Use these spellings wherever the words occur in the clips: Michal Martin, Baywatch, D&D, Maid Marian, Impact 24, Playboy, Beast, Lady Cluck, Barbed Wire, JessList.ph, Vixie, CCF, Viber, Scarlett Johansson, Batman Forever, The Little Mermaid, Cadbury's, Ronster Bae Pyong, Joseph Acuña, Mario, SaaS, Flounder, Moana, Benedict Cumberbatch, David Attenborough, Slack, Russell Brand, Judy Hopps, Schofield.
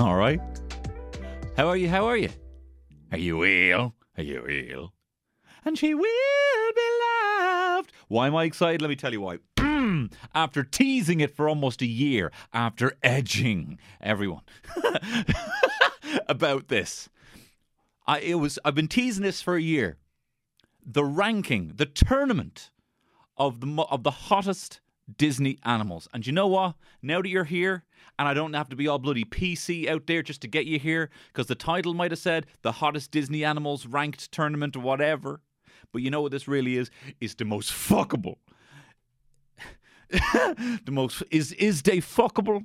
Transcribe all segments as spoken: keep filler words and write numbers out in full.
All right. How are you? How are you? Are you ill? Are you ill? And she will be loved. Why am I excited? Let me tell you why. After teasing it for almost a year, after edging everyone about this, I it was I've been teasing this for a year. The ranking, the tournament of the of the hottest Disney animals. And you know what? Now that you're here, and I don't have to be all bloody P C out there just to get you here, because the title might have said the hottest Disney animals ranked tournament or whatever. But you know what this really is? It's the most fuckable. the most is is they fuckable?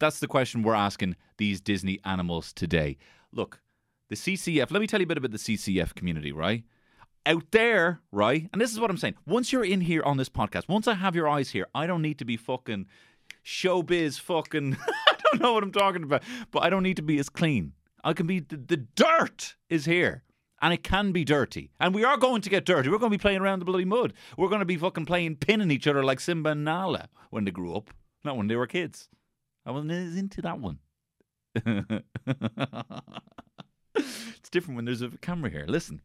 That's the question we're asking these Disney animals today. Look, the C C F. Let me tell you a bit about the C C F community, right? Out there, right? And this is what I'm saying. Once you're in here on this podcast, once I have your eyes here, I don't need to be fucking showbiz fucking... I don't know what I'm talking about. But I don't need to be as clean. I can be... The, the dirt is here. And it can be dirty. And we are going to get dirty. We're going to be playing around the bloody mud. We're going to be fucking playing pinning each other like Simba and Nala when they grew up. Not when they were kids. I wasn't into that one. It's different when there's a camera here. Listen.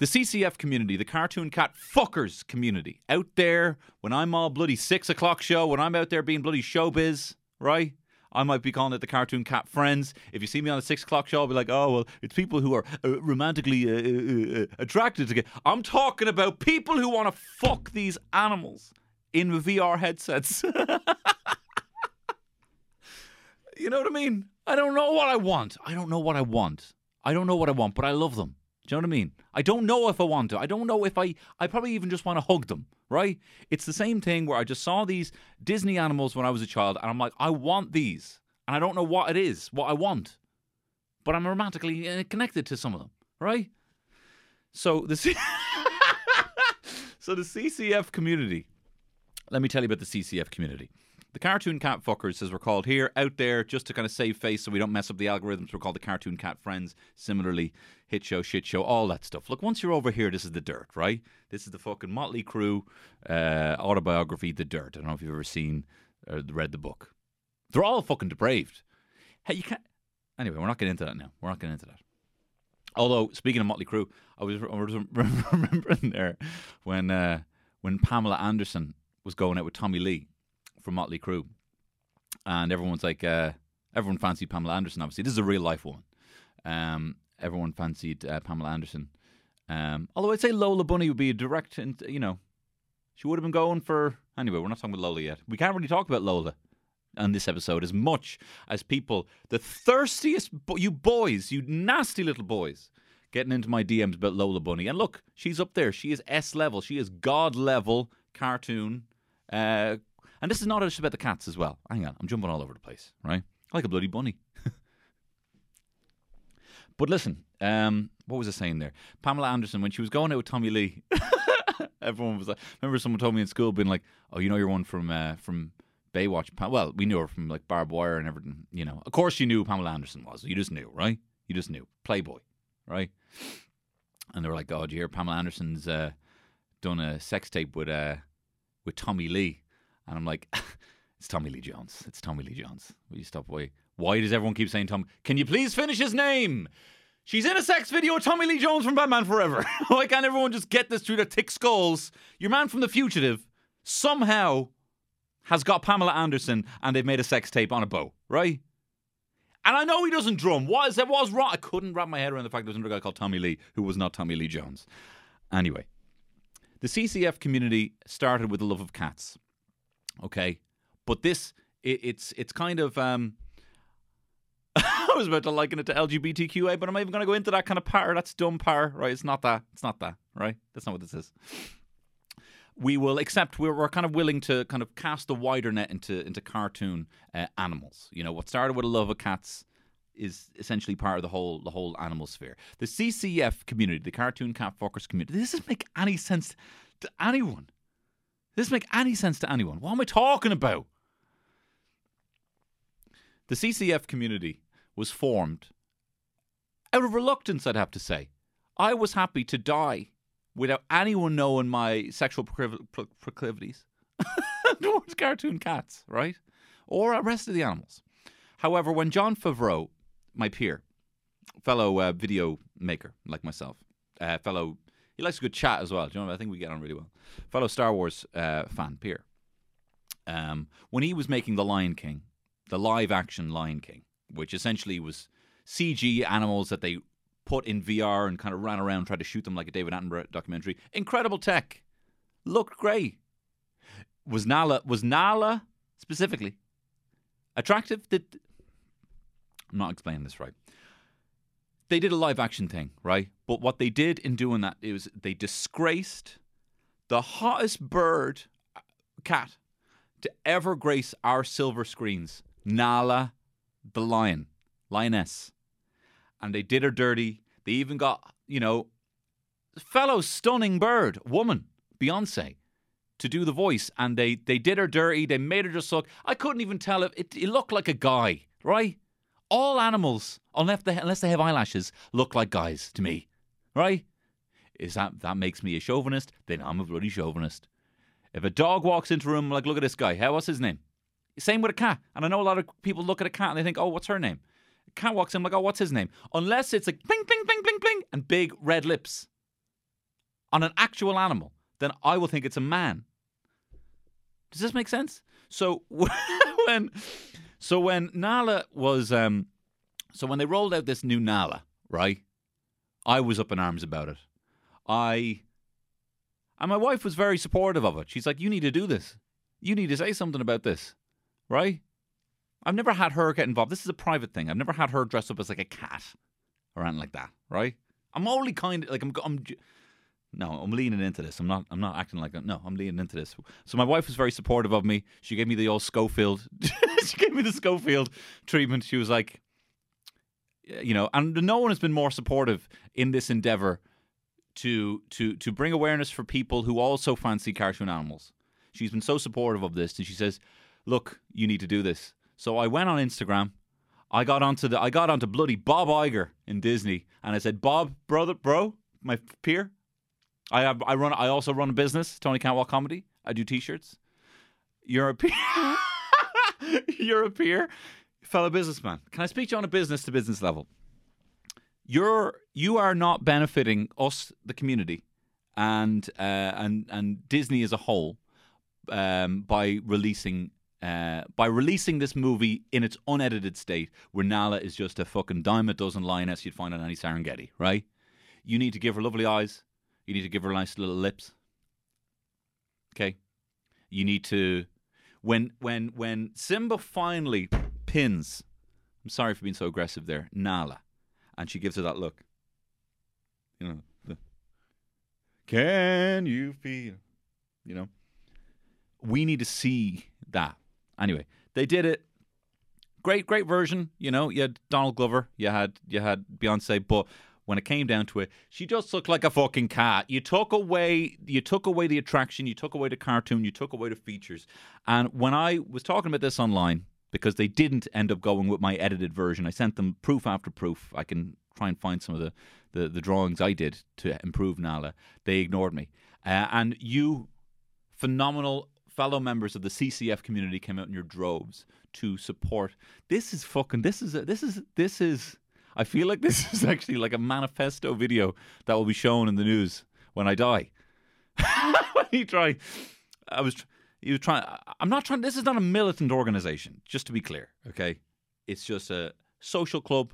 The C C F community, the Cartoon Cat Fuckers community, out there when I'm all bloody six o'clock show, when I'm out there being bloody showbiz, right? I might be calling it the Cartoon Cat Friends. If you see me on a six o'clock show, I'll be like, oh, well, it's people who are uh, romantically uh, uh, uh, attracted to... Get. I'm talking about people who want to fuck these animals in V R headsets. You know what I mean? I don't know what I want. I don't know what I want. I don't know what I want, but I love them. Do you know what I mean? I don't know if I want to. I don't know if I... I probably even just want to hug them, right? It's the same thing where I just saw these Disney animals when I was a child, and I'm like, I want these. And I don't know what it is, what I want. But I'm romantically connected to some of them, right? So the, C- so the C C F community... Let me tell you about the C C F community. The Cartoon Cat Fuckers, as we're called here, out there, just to kind of save face so we don't mess up the algorithms. We're called the Cartoon Cat Friends. Similarly, Hit Show, Shit Show, all that stuff. Look, once you're over here, this is The Dirt, right? This is the fucking Motley Crue uh, autobiography, The Dirt. I don't know if you've ever seen or read the book. They're all fucking depraved. Hey, you can't... Anyway, we're not getting into that now. We're not getting into that. Although, speaking of Motley Crue, I was, I was remembering there when, uh, when Pamela Anderson was going out with Tommy Lee from Motley Crue, and everyone's like, uh, everyone fancied Pamela Anderson. Obviously, this is a real life woman. Um, everyone fancied uh, Pamela Anderson. Um, although I'd say Lola Bunny would be a direct, and you know, she would have been going for... Anyway, we're not talking about Lola yet. We can't really talk about Lola on this episode as much as people, the thirstiest, you boys, you nasty little boys, getting into my D Ms about Lola Bunny. And look, she's up there. She is S level. She is God level cartoon. Uh, And this is not just about the cats as well. Hang on, I'm jumping all over the place, right? Like a bloody bunny. But listen, um, what was I saying there? Pamela Anderson, when she was going out with Tommy Lee, everyone was like... Remember someone told me in school, being like, oh, you know you're one from uh, from Baywatch. Pam- well, we knew her from like Barbed Wire and everything, you know. Of course you knew who Pamela Anderson was. You just knew, right? You just knew. Playboy, right? And they were like, oh, do you hear Pamela Anderson's uh, done a sex tape with uh, with Tommy Lee? And I'm like, it's Tommy Lee Jones. It's Tommy Lee Jones. Will you stop away? Why does everyone keep saying Tommy? Can you please finish his name? She's in a sex video with Tommy Lee Jones from Batman Forever. Why can't everyone just get this through their thick skulls? Your man from The Fugitive somehow has got Pamela Anderson and they've made a sex tape on a bow, right? And I know he doesn't drum. What is that? What's wrong? I couldn't wrap my head around the fact there was another guy called Tommy Lee who was not Tommy Lee Jones. Anyway, the C C F community started with the love of cats. Okay, but this, it, it's it's kind of, um, I was about to liken it to L G B T Q A, but I'm not even going to go into that kind of power. That's dumb power, right? It's not that. It's not that, right? That's not what this is. We will accept, we're, we're kind of willing to kind of cast a wider net into, into cartoon uh, animals. You know, what started with a love of cats is essentially part of the whole the whole animal sphere. The C C F community, the Cartoon Cat Fuckers community, this doesn't make any sense to anyone. This doesn't make any sense to anyone. What am I talking about? The C C F community was formed out of reluctance, I'd have to say. I was happy to die without anyone knowing my sexual proclivities towards cartoon cats, right? Or the rest of the animals. However, when John Favreau, my peer, fellow uh, video maker like myself, uh, fellow, he likes a good chat as well. Do you know, I think we get on really well. Fellow Star Wars uh, fan peer. Um, when he was making The Lion King, the live-action Lion King, which essentially was C G animals that they put in V R and kind of ran around, tried to shoot them like a David Attenborough documentary. Incredible tech. Looked great. Was Nala, was Nala specifically attractive? Did, I'm not explaining this right. They did a live action thing, right? But what they did in doing that is they disgraced the hottest bird, cat, to ever grace our silver screens, Nala the lion, lioness. And they did her dirty. They even got, you know, fellow stunning bird, woman, Beyonce, to do the voice. And they, they did her dirty. They made her just suck. I couldn't even tell if it, it looked like a guy, right? All animals, unless they, unless they have eyelashes, look like guys to me, right? Is that, that makes me a chauvinist? Then I'm a bloody chauvinist. If a dog walks into a room, I'm like, look at this guy. How, what's his name? Same with a cat. And I know a lot of people look at a cat and they think, oh, what's her name? A cat walks in, I'm like, oh, what's his name? Unless it's like, bling, bling, bling, bling, bling, and big red lips on an actual animal, then I will think it's a man. Does this make sense? So when... So when Nala was, um, so when they rolled out this new Nala, right, I was up in arms about it. I, and my wife was very supportive of it. She's like, you need to do this. You need to say something about this, right? I've never had her get involved. This is a private thing. I've never had her dress up as like a cat or anything like that, right? I'm only kind of, like, I'm, I'm, no, I'm leaning into this. I'm not, I'm not acting like, no, I'm leaning into this. So my wife was very supportive of me. She gave me the old Schofield She gave me the Schofield treatment. She was like, you know, and no one has been more supportive in this endeavor to to to bring awareness for people who also fancy cartoon animals. She's been so supportive of this, and she says, "Look, you need to do this." So I went on Instagram. I got onto the I got onto bloody Bob Iger in Disney, and I said, "Bob, brother, bro, my peer, I have, I run I also run a business, Tony Cantwell Comedy. I do T-shirts. You're a peer." You're a peer, fellow businessman. Can I speak to you on a business-to-business level? You're you are not benefiting us, the community, and uh, and and Disney as a whole um, by releasing uh, by releasing this movie in its unedited state, where Nala is just a fucking dime a dozen lioness you'd find on any Serengeti, right? You need to give her lovely eyes. You need to give her nice little lips. Okay, you need to. When when when Simba finally pins, I'm sorry for being so aggressive there, Nala, and she gives her that look. You know, the, can you feel? You know, we need to see that. Anyway, they did it. Great, great version. You know, you had Donald Glover, you had you had Beyonce, but when it came down to it, she just looked like a fucking cat. You took away, you took away the attraction, you took away the cartoon, you took away the features. And when I was talking about this online, because they didn't end up going with my edited version, I sent them proof after proof. I can try and find some of the, the, the drawings I did to improve Nala. They ignored me. Uh, and you phenomenal fellow members of the C C F community came out in your droves to support. This is fucking, this is, a, this is, this is... I feel like this is actually like a manifesto video that will be shown in the news when I die. When you try, I was, you were trying. I'm not trying. This is not a militant organization, just to be clear. Okay, it's just a social club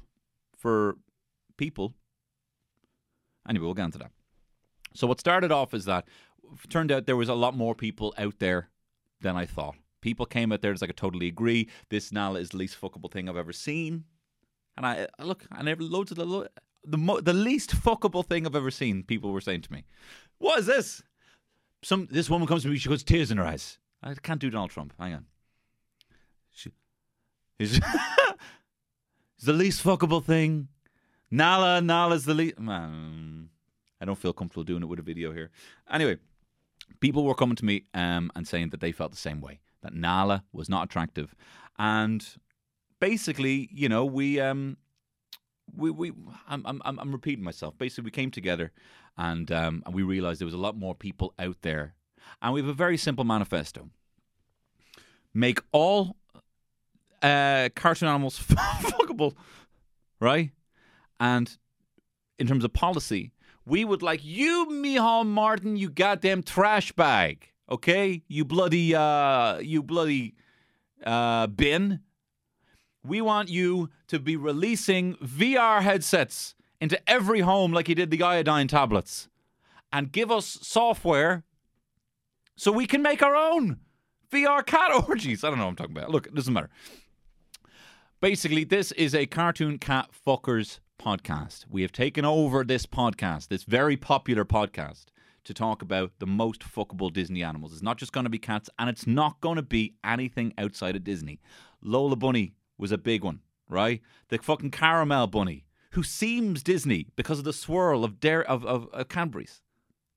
for people. Anyway, we'll get into that. So what started off is that it turned out there was a lot more people out there than I thought. People came out there. It's like I totally agree. This Nala is the least fuckable thing I've ever seen. And I, I look, and there loads of the the, mo, the least fuckable thing I've ever seen. People were saying to me, "What is this?" Some this woman comes to me. She goes, tears in her eyes. I can't do Donald Trump. Hang on. She, is the least fuckable thing. Nala, Nala's the least. Man, I don't feel comfortable doing it with a video here. Anyway, people were coming to me um, and saying that they felt the same way, that Nala was not attractive, and. Basically, you know, we, um, we, we, I'm, I'm, I'm repeating myself. Basically, we came together, and um, and we realized there was a lot more people out there, and we have a very simple manifesto: make all uh, cartoon animals fuckable, right? And in terms of policy, we would like you, Michal Martin, you goddamn trash bag, okay? You bloody, uh, you bloody uh, bin. We want you to be releasing V R headsets into every home like you did the iodine tablets. And give us software so we can make our own V R cat orgies. I don't know what I'm talking about. Look, it doesn't matter. Basically, this is a Cartoon Cat Fuckers podcast. We have taken over this podcast, this very popular podcast, to talk about the most fuckable Disney animals. It's not just going to be cats, and it's not going to be anything outside of Disney. Lola Bunny was a big one, right? The fucking caramel bunny, who seems Disney because of the swirl of, dare, of, of, of Cadbury's.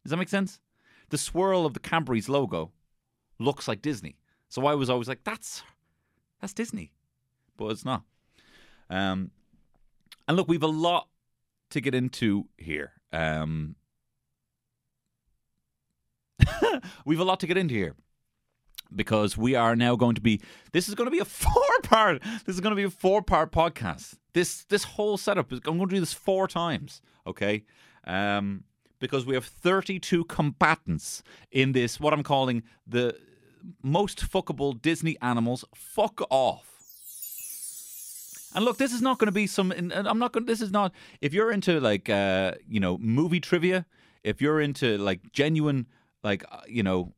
Does that make sense? The swirl of the Cadbury's logo looks like Disney. So I was always like, that's that's Disney. But it's not. Um, and look, we've a lot to get into here. Um, we've a lot to get into here. Because we are now going to be, this is going to be a four-part, this is going to be a four-part podcast. This this whole setup, is, I'm going to do this four times, okay? Um... Because we have thirty-two combatants in this, what I'm calling the most fuckable Disney animals. Fuck off. And look, this is not going to be some, I'm not going to, this is not, if you're into like, uh, you know, movie trivia, if you're into like genuine, like, uh, you know,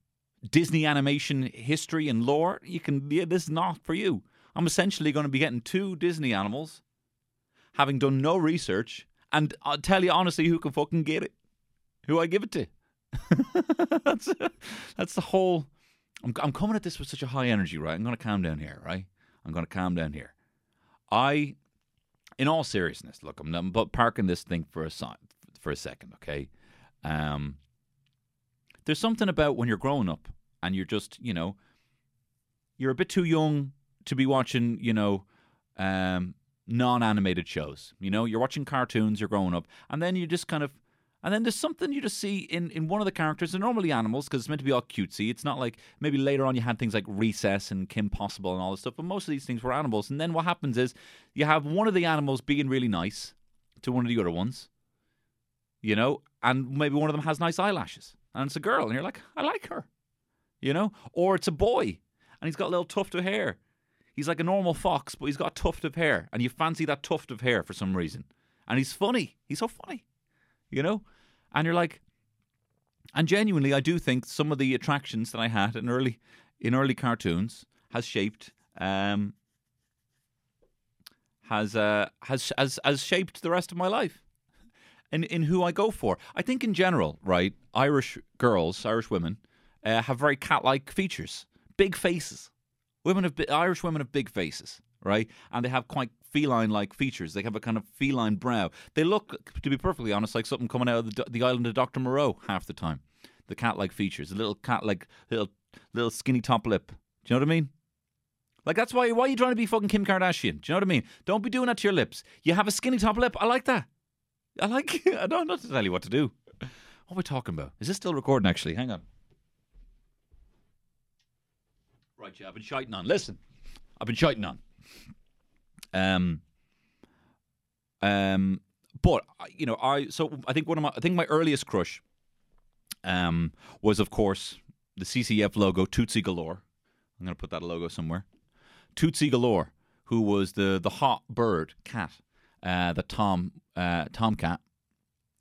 Disney animation history and lore, you can, yeah, this is not for you. I'm essentially going to be getting two Disney animals, having done no research, and I'll tell you honestly who can fucking get it. Who I give it to. that's, that's the whole... I'm, I'm coming at this with such a high energy, right? I'm going to calm down here, right? I'm going to calm down here. I, in all seriousness, look, I'm, I'm parking this thing for a, for a second, okay? Um, there's something about when you're growing up and you're just, you know, you're a bit too young to be watching, you know... Um, non-animated shows. You know, you're watching cartoons, you're growing up, and then you just kind of... And then there's something you just see in, in one of the characters. They're normally animals because it's meant to be all cutesy. It's not like maybe later on you had things like Recess and Kim Possible and all this stuff. But most of these things were animals. And then what happens is you have one of the animals being really nice to one of the other ones, you know, and maybe one of them has nice eyelashes. And it's a girl. And you're like, I like her, you know. Or it's a boy and he's got a little tuft of hair. He's like a normal fox, but he's got a tuft of hair. And you fancy that tuft of hair for some reason. And he's funny. He's so funny. You know? And you're like, and genuinely, I do think some of the attractions that I had in early in early cartoons has shaped um, has uh, has has has shaped the rest of my life, in in who I go for. I think in general, right? Irish girls, Irish women, uh, have very cat-like features, big faces. Women have Irish women have big faces, right? And they have quite feline-like features. They have a kind of feline brow. They look, to be perfectly honest, like something coming out of the, the island of Doctor Moreau half the time. The cat-like features, the little cat-like, little little skinny top lip. Do you know what I mean? Like, that's why, why are you trying to be fucking Kim Kardashian? Do you know what I mean? Don't be doing that to your lips. You have a skinny top lip. I like that. I like I don't know to tell you what to do. What are we talking about? Is this still recording, actually? Hang on. Right, yeah, I've been shiting on. Listen, I've been shiting on. Um, um, but you know, I so I think one of my I think my earliest crush, um, was of course the C C F logo Tootsie Galore. I'm gonna put that logo somewhere. Tootsie Galore, who was the the hot bird cat, uh, the Tom uh Tomcat.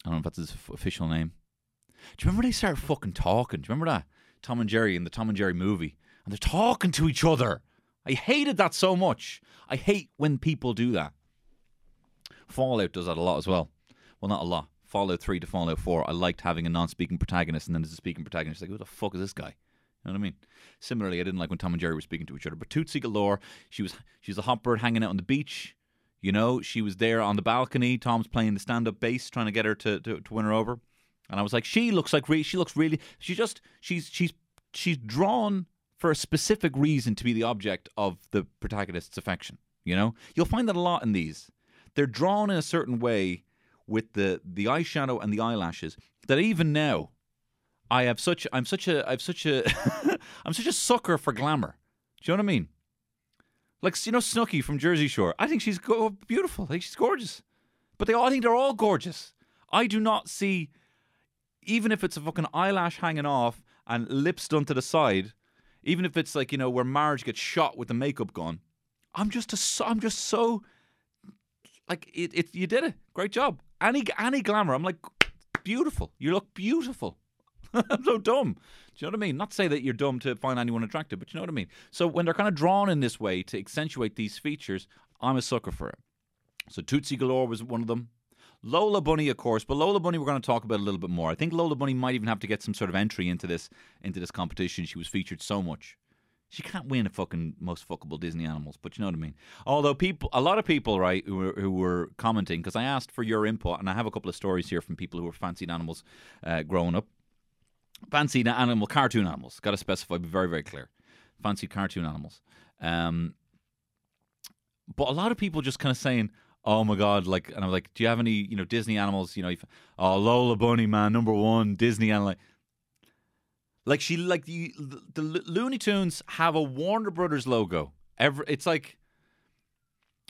I don't know if that's his official name. Do you remember they started fucking talking? Do you remember that Tom and Jerry in the Tom and Jerry movie? And they're talking to each other. I hated that so much. I hate when people do that. Fallout does that a lot as well. Well, not a lot. Fallout three to Fallout four, I liked having a non-speaking protagonist, and then as a speaking protagonist, like, who the fuck is this guy? You know what I mean? Similarly, I didn't like when Tom and Jerry were speaking to each other. But Tootsie Galore, she was she's a hot bird hanging out on the beach. You know, she was there on the balcony. Tom's playing the stand-up bass, trying to get her to, to, to win her over. And I was like, she looks like re- she looks really. She just she's she's she's drawn. For a specific reason to be the object of the protagonist's affection, you know? You'll find that a lot in these. They're drawn in a certain way with the, the eyeshadow and the eyelashes that even now I have such I'm such a I've such a I'm such a sucker for glamour. Do you know what I mean? Like, you know, Snooki from Jersey Shore. I think she's go- beautiful. I think she's gorgeous. But they all, I think they're all gorgeous. I do not see, even if it's a fucking eyelash hanging off and lips done to the side, even if it's like, you know, where Marge gets shot with the makeup gun, I'm just a, I'm just so, like, it, it, you did it. Great job. Any, any glamour. I'm like, beautiful. You look beautiful. I'm so dumb. Do you know what I mean? Not to say that you're dumb to find anyone attractive, but you know what I mean? So when they're kind of drawn in this way to accentuate these features, I'm a sucker for it. So Tootsie Galore was one of them. Lola Bunny, of course, but Lola Bunny we're going to talk about a little bit more. I think Lola Bunny might even have to get some sort of entry into this into this competition. She was featured so much. She can't win a fucking most fuckable Disney animals, but you know what I mean. Although people, a lot of people, right, who were, who were commenting, because I asked for your input, and I have a couple of stories here from people who were fancied animals uh, growing up. Fancied animal, cartoon animals. Got to specify, be very, very clear. Fancied cartoon animals. Um, but a lot of people just kind of saying, oh my God, like, and I'm like, do you have any, you know, Disney animals, you know, if, oh, Lola Bunny, man, number one, Disney animal. Like, like she, like, the, the Looney Tunes have a Warner Brothers logo. Every, it's like,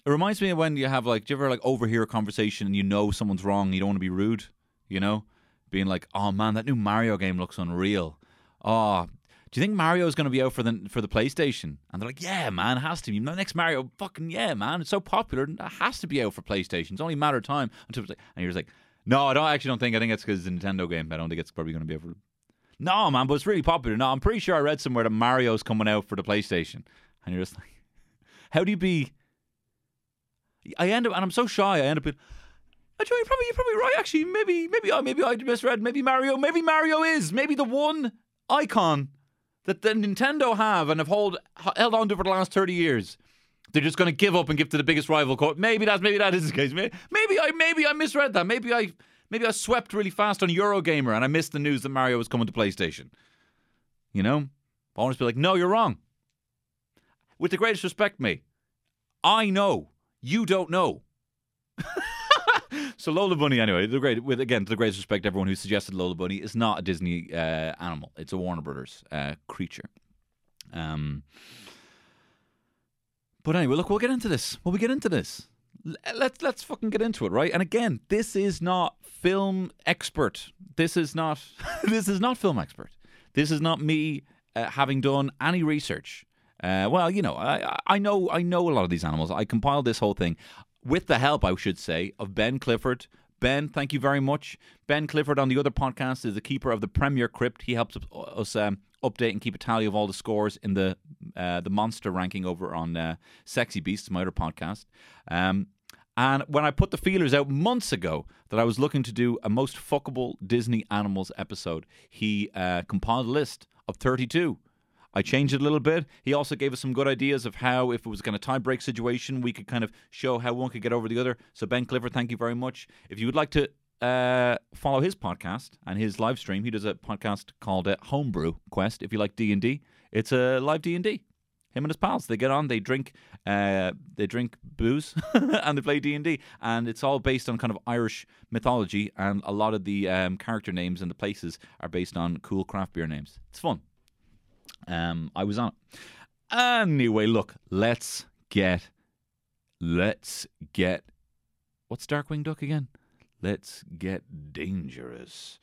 it reminds me of when you have, like, do you ever, like, overhear a conversation and you know someone's wrong, you don't want to be rude, you know? Being like, oh man, that new Mario game looks unreal. Oh, do you think Mario's going to be out for the for the PlayStation? And they're like, yeah, man, it has to be. The next Mario, fucking yeah, man. It's so popular. It has to be out for PlayStation. It's only a matter of time. Until it's like, and you're just like, no, I don't, I actually don't think. I think it's because it's a Nintendo game. I don't think it's probably going to be out for... No, man, but it's really popular. No, I'm pretty sure I read somewhere that Mario's coming out for the PlayStation. And you're just like, how do you be... I end up... And I'm so shy, I end up in... Actually, you're probably, you're probably right, actually. Maybe, maybe, oh, maybe I misread. Maybe Mario... Maybe Mario is. Maybe the one icon... that the Nintendo have and have hold, held on to for the last thirty years. They're just going to give up and give to the biggest rival. Court. Maybe that's maybe that is the case. Maybe, maybe I maybe I misread that. Maybe I maybe I swept really fast on Eurogamer and I missed the news that Mario was coming to PlayStation. You know, I want to be like, no, you're wrong. With the greatest respect, mate, I know you don't know. So Lola Bunny, anyway, the great, with again, to the greatest respect, everyone who suggested Lola Bunny is not a Disney uh, animal. It's a Warner Brothers uh, creature. Um, but anyway, look, we'll get into this. When we get into this, let's let's fucking get into it, right? And again, this is not film expert. This is not this is not film expert. This is not me uh, having done any research. Uh, well, you know, I I know I know a lot of these animals. I compiled this whole thing. With the help, I should say, of Ben Clifford. Ben, thank you very much. Ben Clifford on the other podcast is the keeper of the Premier Crypt. He helps us um, update and keep a tally of all the scores in the uh, the monster ranking over on uh, Sexy Beasts, my other podcast. Um, and when I put the feelers out months ago that I was looking to do a most fuckable Disney animals episode, he uh, compiled a list of thirty-two. I changed it a little bit. He also gave us some good ideas of how, if it was kind of tie break situation, we could kind of show how one could get over the other. So Ben Clifford, thank you very much. If you would like to uh, follow his podcast and his live stream, he does a podcast called uh, Homebrew Quest. If you like D and D, it's a live D and D. Him and his pals, they get on, they drink, uh, they drink booze, and they play D and D, and it's all based on kind of Irish mythology, and a lot of the um, character names and the places are based on cool craft beer names. It's fun. Um, I was on it. Anyway, look, let's get, let's get, what's Darkwing Duck again? Let's get dangerous.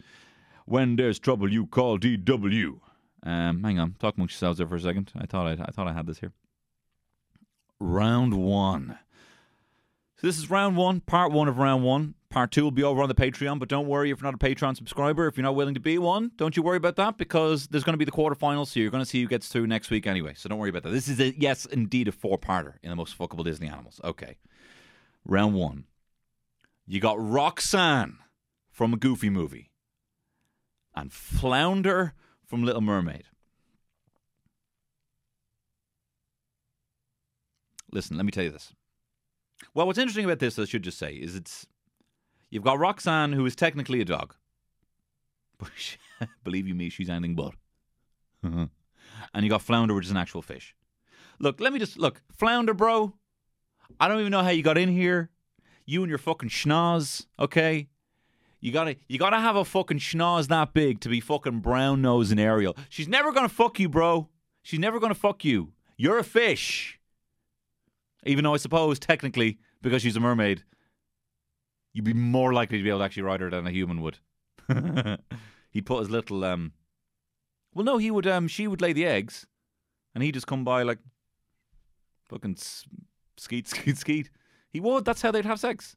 When there's trouble, you call D W. Um, hang on, talk amongst yourselves there for a second. I thought I, I thought I had this here. Round one. So this is round one, part one of round one. Part two will be over on the Patreon, but don't worry if you're not a Patreon subscriber. If you're not willing to be one, don't you worry about that, because there's going to be the quarterfinals, so you're going to see who gets through next week anyway. So don't worry about that. This is, a, yes, indeed, a four-parter in the most fuckable Disney animals. Okay. Round one. You got Roxanne from A Goofy Movie and Flounder from Little Mermaid. Listen, let me tell you this. Well, what's interesting about this, I should just say, is it's... You've got Roxanne, who is technically a dog. But she, believe you me, she's anything but. And you got Flounder, which is an actual fish. Look, let me just... Look, Flounder, bro. I don't even know how you got in here. You and your fucking schnoz, okay? You gotta, you gotta have a fucking schnoz that big to be fucking brown-nosing Ariel. She's never gonna fuck you, bro. She's never gonna fuck you. You're a fish. Even though I suppose, technically, because she's a mermaid, you'd be more likely to be able to actually ride her than a human would. He'd put his little... Um... Well, no, he would. Um, she would lay the eggs, and he'd just come by like... Fucking skeet, skeet, skeet. He would. That's how they'd have sex.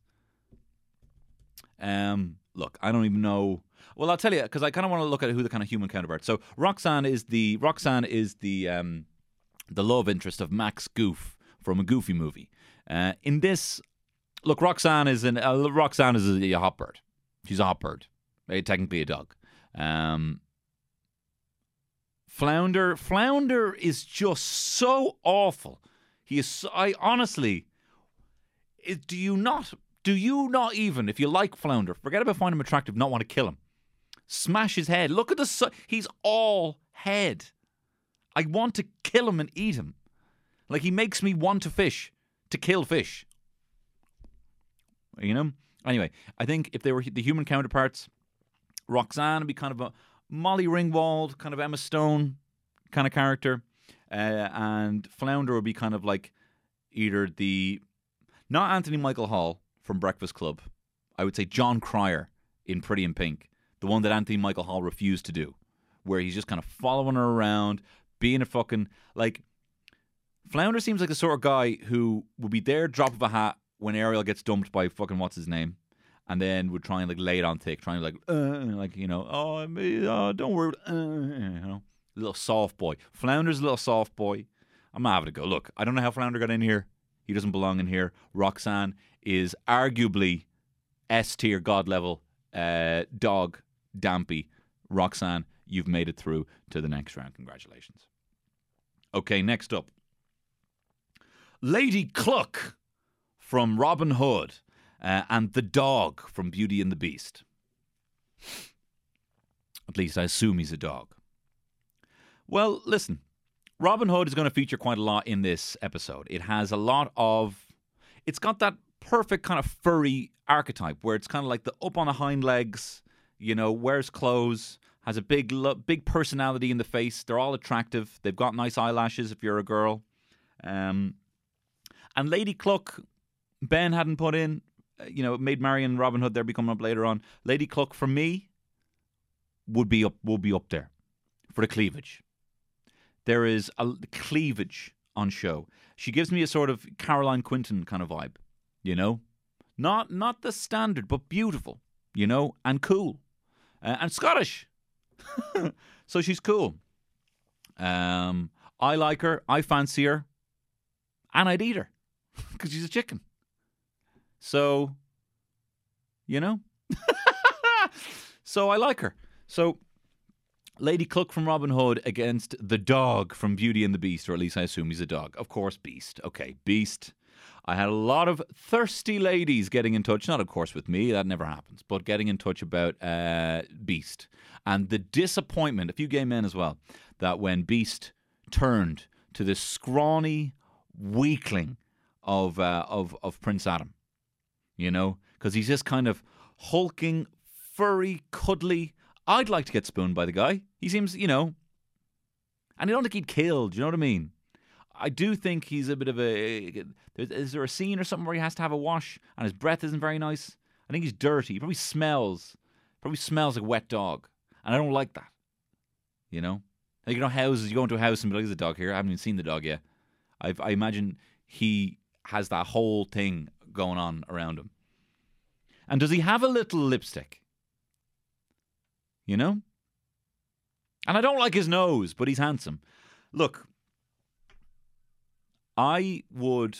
Um, look, I don't even know... Well, I'll tell you, because I kind of want to look at who the kind of human counterpart. So Roxanne is the Roxanne is the um, the love interest of Max Goof from A Goofy Movie. Uh, in this, look, Roxanne is an uh, Roxanne is a, a hot bird. She's a hot bird, technically a dog. Um, Flounder, Flounder is just so awful. He is. So, I honestly, it, do you not? Do you not even, if you like Flounder, forget about finding him attractive, not want to kill him. Smash his head. Look at the... Su- he's all head. I want to kill him and eat him. Like, he makes me want to fish. To kill fish. You know? Anyway, I think if they were the human counterparts, Roxanne would be kind of a Molly Ringwald, kind of Emma Stone kind of character. Uh, and Flounder would be kind of like either the... Not Anthony Michael Hall from Breakfast Club. I would say John Cryer in Pretty in Pink. The one that Anthony Michael Hall refused to do, where he's just kind of following her around, being a fucking, like, Flounder seems like the sort of guy who would be there, drop of a hat, when Ariel gets dumped by fucking what's his name, and then would try and like lay it on thick, trying to like, uh, like you know, oh, oh don't worry, uh, you know, little soft boy. Flounder's a little soft boy. I'm not having a go. Look, I don't know how Flounder got in here. He doesn't belong in here. Roxanne is arguably S tier god level uh, dog. Dampy. Roxanne, you've made it through to the next round. Congratulations. Okay, next up. Lady Cluck from Robin Hood uh, and the dog from Beauty and the Beast. At least I assume he's a dog. Well, listen. Robin Hood is going to feature quite a lot in this episode. It has a lot of... It's got that perfect kind of furry archetype where it's kind of like the up on the hind legs... You know, wears clothes, has a big lo- big personality in the face. They're all attractive. They've got nice eyelashes if you're a girl. Um, and Lady Cluck, Ben hadn't put in. You know, Maid Marian, Robin Hood, they're becoming up later on. Lady Cluck, for me, would be up, would be up there for the cleavage. There is a cleavage on show. She gives me a sort of Caroline Quinton kind of vibe, you know? Not, not the standard, but beautiful, you know, and cool. Uh, and Scottish. So she's cool. Um, I like her. I fancy her. And I'd eat her. Because she's a chicken. So, you know. So I like her. So Lady Cluck from Robin Hood against the dog from Beauty and the Beast. Or at least I assume he's a dog. Of course, Beast. Okay, Beast. I had a lot of thirsty ladies getting in touch. Not, of course, with me. That never happens. But getting in touch about uh, Beast. And the disappointment, a few gay men as well, that when Beast turned to this scrawny weakling of uh, of, of Prince Adam. You know? Because he's this kind of hulking, furry, cuddly. I'd like to get spooned by the guy. He seems, you know... And I don't think he'd kill. Do you know what I mean? I do think he's a bit of a... Is there a scene or something where he has to have a wash and his breath isn't very nice? I think he's dirty. He probably smells. Probably smells like a wet dog. And I don't like that. You know? Like, you know, houses, you go into a house and be like, there's a dog here. I haven't even seen the dog yet. I've, I imagine he has that whole thing going on around him. And does he have a little lipstick? You know? And I don't like his nose, but he's handsome. Look... I would,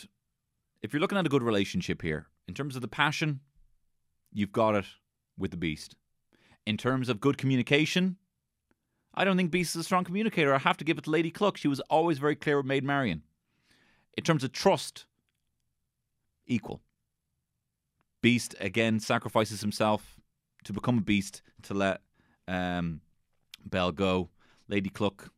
if you're looking at a good relationship here, in terms of the passion, you've got it with the Beast. In terms of good communication, I don't think Beast is a strong communicator. I have to give it to Lady Cluck. She was always very clear with Maid Marian. In terms of trust, equal. Beast, again, sacrifices himself to become a beast, to let um, Belle go. Lady Cluck,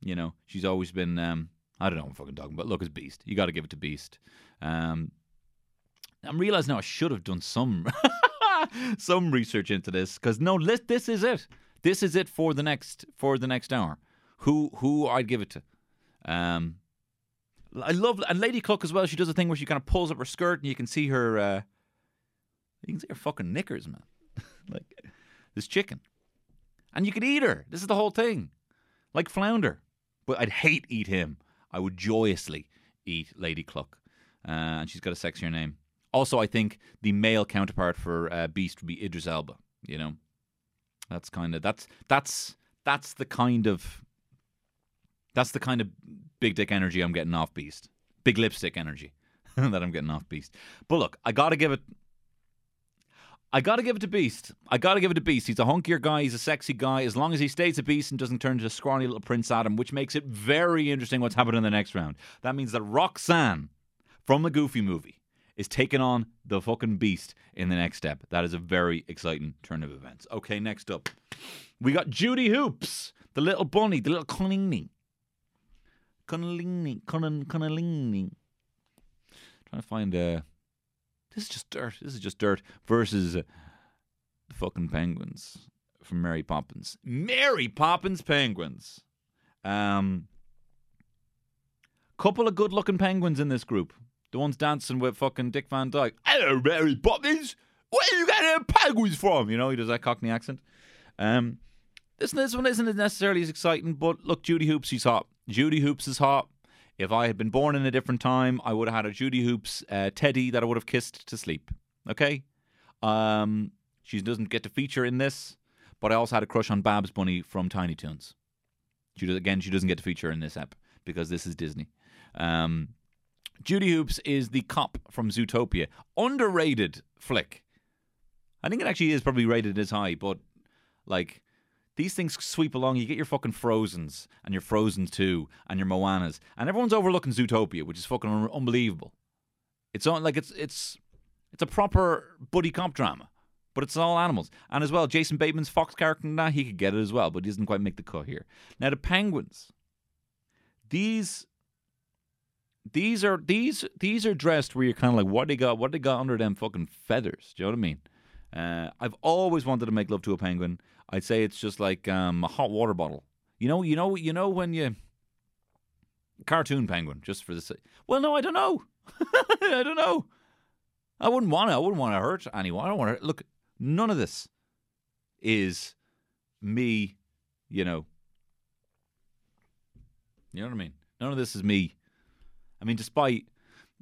you know, she's always been... Um, I don't know what I'm fucking talking about. Look, it's Beast. You got to give it to Beast. Um, I'm realising now I should have done some some research into this because no, this is it. This is it for the next for the next hour. Who who I'd give it to? Um, I love, and Lady Cluck as well. She does a thing where she kind of pulls up her skirt, and you can see her. Uh, you can see her fucking knickers, man. Like this chicken, and you could eat her. This is the whole thing, like Flounder. But I'd hate eat him. I would joyously eat Lady Cluck, uh, and she's got a sexier name. Also, I think the male counterpart for uh, Beast would be Idris Elba. You know, that's kind of that's that's that's the kind of. That's the kind of big dick energy I'm getting off Beast. Big lipstick energy that I'm getting off Beast. But look, I gotta give it. I gotta give it to Beast. I gotta give it to Beast. He's a hunkier guy. He's a sexy guy. As long as he stays a Beast and doesn't turn into a scrawny little Prince Adam, which makes it very interesting what's happening in the next round. That means that Roxanne from the Goofy Movie is taking on the fucking Beast in the next step. That is a very exciting turn of events. Okay, next up, we got Judy Hopps, the little bunny, the little cunningy. Cunalini, Cunalini. Cunalini. Trying to find a. Uh, this is just dirt. This is just dirt versus uh, the fucking penguins from Mary Poppins. Mary Poppins penguins. Um, couple of good-looking penguins in this group. The ones dancing with fucking Dick Van Dyke. Hello, Mary Poppins. Where you got them penguins from? You know, he does that Cockney accent. Um, this this one isn't necessarily as exciting, but look, Judy Hopps, she's hot. Judy Hopps is hot. If I had been born in a different time, I would have had a Judy Hopps uh, teddy that I would have kissed to sleep. Okay? Um, she doesn't get to feature in this, but I also had a crush on Babs Bunny from Tiny Toons. She does, again, she doesn't get to feature in this app because this is Disney. Um, Judy Hopps is the cop from Zootopia. Underrated flick. I think it actually is probably rated as high, but like... These things sweep along. You get your fucking Frozens and your Frozen two and your Moanas, and everyone's overlooking Zootopia, which is fucking un- unbelievable. It's on like it's it's it's a proper buddy cop drama, but it's all animals. And as well, Jason Bateman's Fox character, nah, he could get it as well, but he doesn't quite make the cut here. Now the penguins, these these are these these are dressed where you're kind of like, what they got, what they got under them fucking feathers? Do you know what I mean? Uh, I've always wanted to make love to a penguin. I'd say it's just like um, a hot water bottle. You know, you know, you know when you cartoon penguin just for the sake. Well, no, I don't know. I don't know. I wouldn't want to. I wouldn't want to hurt anyone. I don't want to look. None of this is me. You know. You know what I mean. None of this is me. I mean, despite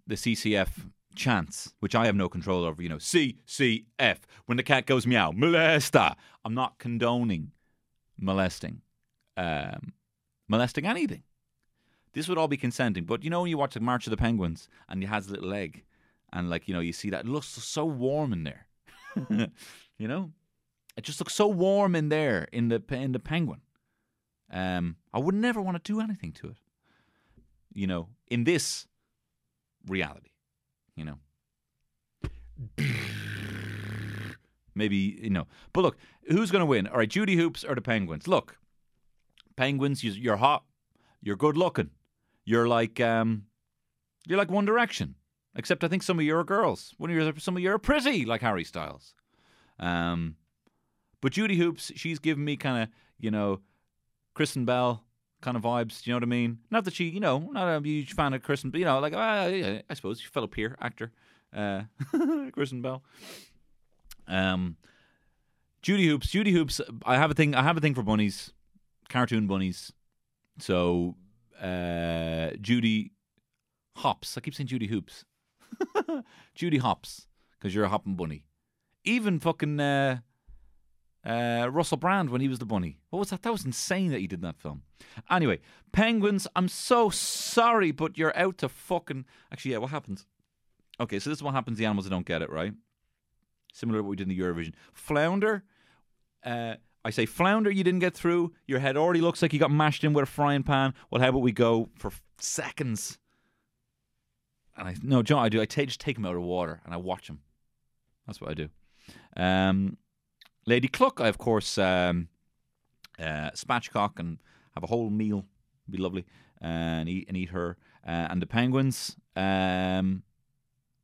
the C C F. Chance, which I have no control over, you know, C C F, when the cat goes meow, molesta. I'm not condoning molesting, um, molesting anything. This would all be consenting. But, you know, when you watch the March of the Penguins and he has a little egg and, like, you know, you see that. It looks so warm in there, you know. It just looks so warm in there in the in the penguin. Um, I would never want to do anything to it, you know, in this reality. You know, maybe, you know, but look, who's going to win? All right, Judy Hopps or the penguins? Look, penguins, you're hot, you're good looking, you're like, um, you're like One Direction, except I think some of you are girls, one of you, some of you are pretty like Harry Styles, um, but Judy Hopps, she's giving me kind of, you know, Kristen Bell kind of vibes, do you know what I mean? Not that she, you know, not a huge fan of Kristen, but you know, like, uh, yeah, I suppose, she fellow peer actor, uh, Kristen Bell. Um, Judy Hopps, Judy Hopps. I have a thing. I have a thing for bunnies, cartoon bunnies. So, uh, Judy Hopps. I keep saying Judy Hopps. Judy Hopps, because you're a hopping bunny. Even fucking uh, uh, Russell Brand when he was the bunny. What was that? That was insane that he did that film. Anyway, penguins, I'm so sorry, but you're out to fucking... Actually, yeah, what happens? Okay, so this is what happens to the animals that don't get it, right? Similar to what we did in the Eurovision. Flounder, uh, I say Flounder, you didn't get through. Your head already looks like you got mashed in with a frying pan. Well, how about we go for seconds? And I No, John, I do. I t- just take him out of water and I watch him. That's what I do. Um, Lady Cluck, I, of course, um, uh, spatchcock and... Have a whole meal, be lovely, uh, and eat and eat her. Uh, and the penguins, um,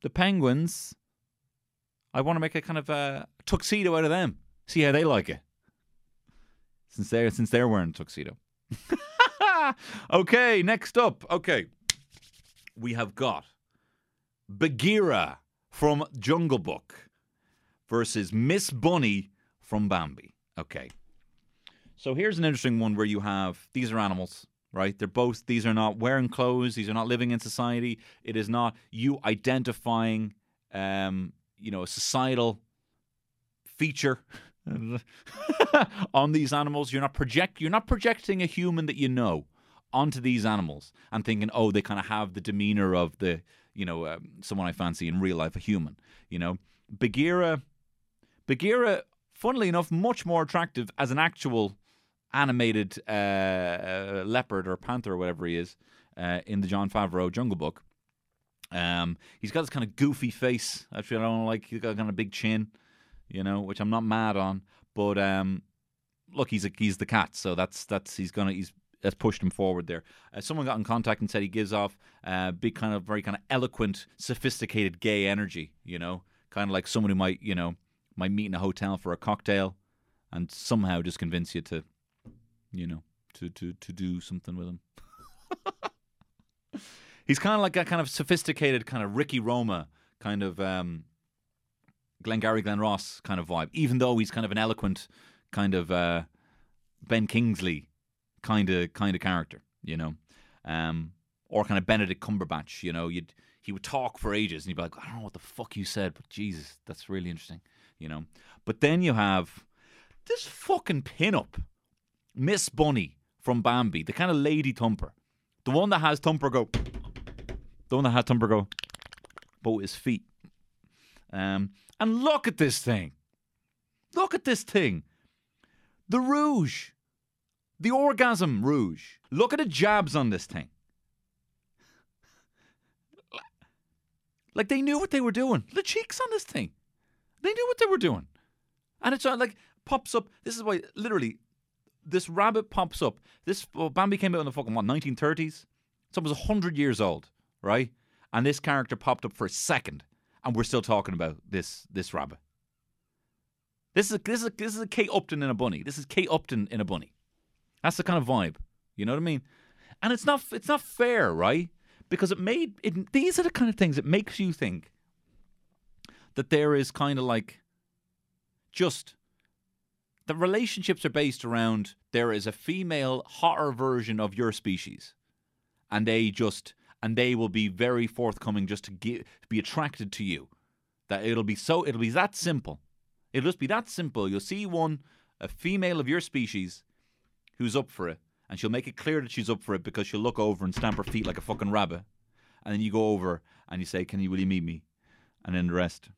the penguins. I want to make a kind of a tuxedo out of them. See how they like it. Since they're since they're wearing a tuxedo. Okay, next up. Okay, we have got Bagheera from Jungle Book versus Miss Bunny from Bambi. Okay. So here's an interesting one where you have, these are animals, right? They're both, these are not wearing clothes. These are not living in society. It is not you identifying, um, you know, a societal feature on these animals. You're not project, you're not projecting a human that you know onto these animals and thinking, oh, they kind of have the demeanor of the, you know, um, someone I fancy in real life, a human, you know. Bagheera, Bagheera, funnily enough, much more attractive as an actual animated uh, leopard or panther or whatever he is uh, in the John Favreau Jungle Book. Um, he's got this kind of goofy face. Actually, I don't like. He's got kind of big chin, you know, which I'm not mad on. But um, look, he's a, he's the cat, so that's that's he's gonna he's that's pushed him forward there. Uh, someone got in contact and said he gives off uh, big kind of very kind of eloquent, sophisticated gay energy. You know, kind of like someone who might you know might meet in a hotel for a cocktail and somehow just convince you to. You know, to, to, to do something with him. He's kind of like that kind of sophisticated, kind of Ricky Roma, kind of um, Glengarry Glen Ross kind of vibe, even though he's kind of an eloquent, kind of uh, Ben Kingsley kind of kind of character, you know, um, or kind of Benedict Cumberbatch, you know. You'd, he would talk for ages and you'd be like, I don't know what the fuck you said, but Jesus, that's really interesting, you know. But then you have this fucking pin-up. Miss Bunny from Bambi, the kind of lady thumper. The one that has Thumper go... The one that has Thumper go... Both his feet. Um, and look at this thing. Look at this thing. The rouge. The orgasm rouge. Look at the jabs on this thing. Like, they knew what they were doing. The cheeks on this thing. They knew what they were doing. And it's like, pops up. This is why, literally... This rabbit pops up. This well, Bambi came out in the fucking, what, nineteen thirties? It's almost one hundred years old, right? And this character popped up for a second, and we're still talking about this this rabbit. This is a, this is a, this is a Kate Upton in a bunny. This is Kate Upton in a bunny. That's the kind of vibe. You know what I mean? And it's not it's not fair, right? Because it made it, these are the kind of things that makes you think that there is kind of like just. The relationships are based around there is a female, hotter version of your species, and they just and they will be very forthcoming just to give, be attracted to you. That it'll be so it'll be that simple. It'll just be that simple. You'll see one, a female of your species, who's up for it, and she'll make it clear that she's up for it because she'll look over and stamp her feet like a fucking rabbit, and then you go over and you say, "Can you will you meet me?" And then the rest.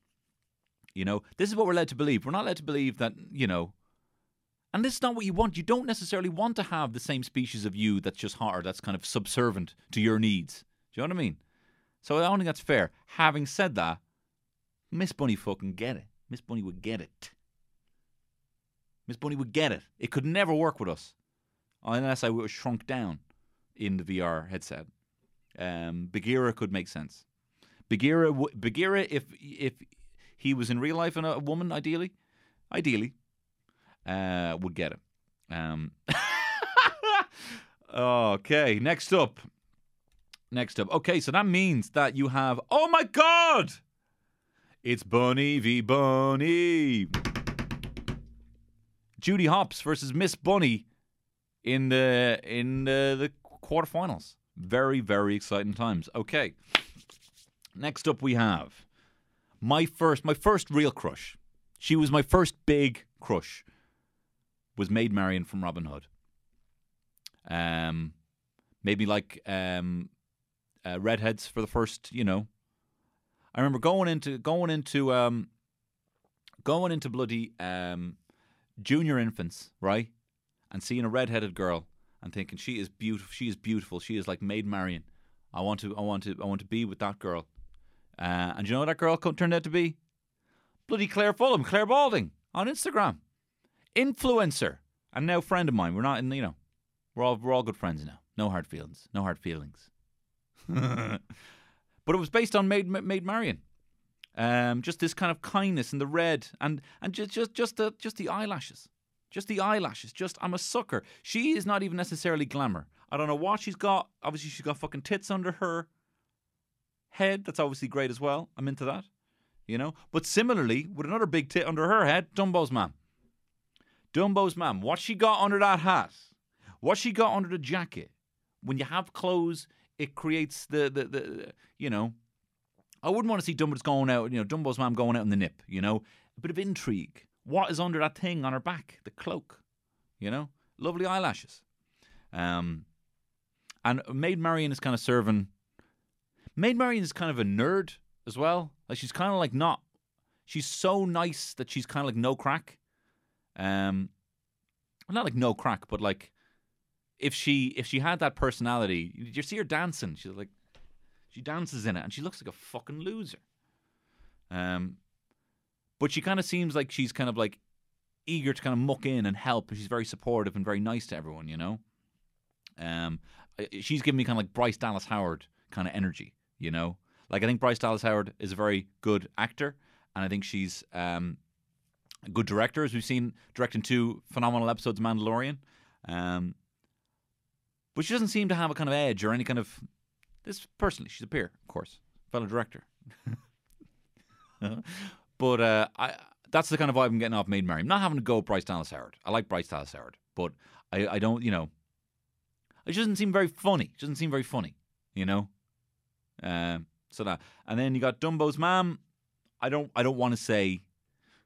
You know, this is what we're led to believe. We're not led to believe that you know. And this is not what you want. You don't necessarily want to have the same species of you that's just hotter, that's kind of subservient to your needs. Do you know what I mean? So I don't think that's fair. Having said that, Miss Bunny fucking get it. Miss Bunny would get it. Miss Bunny would get it. It could never work with us. Unless I was shrunk down in the V R headset. Um, Bagheera could make sense. Bagheera, Bagheera if, if he was in real life and a woman, ideally, ideally, Uh, would get it. Um. okay, next up. Next up. Okay, so that means that you have... Oh, my God! It's Bunny v. Bunny. Judy Hopps versus Miss Bunny in the in the, the quarterfinals. Very, very exciting times. Okay. Next up we have my first, my first real crush. She was my first big crush. Was Maid Marian from Robin Hood. Um, made me like um, uh, redheads for the first, you know. I remember going into going into um, going into bloody um, junior infants, right, and seeing a redheaded girl and thinking she is beautiful. She is beautiful. She is like Maid Marian. I want to. I want to. I want to be with that girl. Uh, and you know what that girl turned out to be? Bloody Claire Fulham, Claire Balding on Instagram. Influencer and now friend of mine. We're not in, you know, we're all we're all good friends now. No hard feelings, no hard feelings. But it was based on Maid Maid Marian, um, just this kind of kindness and the red and and just just just the just the eyelashes, just the eyelashes. Just I'm a sucker. She is not even necessarily glamour. I don't know what she's got. Obviously, she's got fucking tits under her. head, that's obviously great as well. I'm into that, you know. But similarly, with another big tit under her head, Dumbo's mum. Dumbo's mum. What she got under that hat, what she got under the jacket. When you have clothes, it creates the, the, the you know, I wouldn't want to see Dumbo just going out, you know, Dumbo's mum going out on the nip, you know. A bit of intrigue. What is under that thing on her back? The cloak, you know. Lovely eyelashes. Um, and Maid Marian is kind of serving... Maid Marian is kind of a nerd as well. Like, she's kind of like not... She's so nice that she's kind of like no crack. Um, not like no crack, but like... If she if she had that personality, you see her dancing. She's like, she dances in it, and she looks like a fucking loser. Um, but she kind of seems like she's kind of like eager to kind of muck in and help. And she's very supportive and very nice to everyone, you know. Um, she's giving me kind of like Bryce Dallas Howard kind of energy, you know. Like I think Bryce Dallas Howard is a very good actor, and I think she's um, a good director, as we've seen directing two phenomenal episodes of Mandalorian. Um. But she doesn't seem to have a kind of edge or any kind of... This personally, she's a peer, of course. Fellow director. But uh, I, that's the kind of vibe I'm getting off Maid Marian. I'm not having to go Bryce Dallas Howard. I like Bryce Dallas Howard. But I, I don't, you know... It doesn't seem very funny. It doesn't seem very funny, you know? Uh, so that. And then you got Dumbo's mom. I don't I don't want to say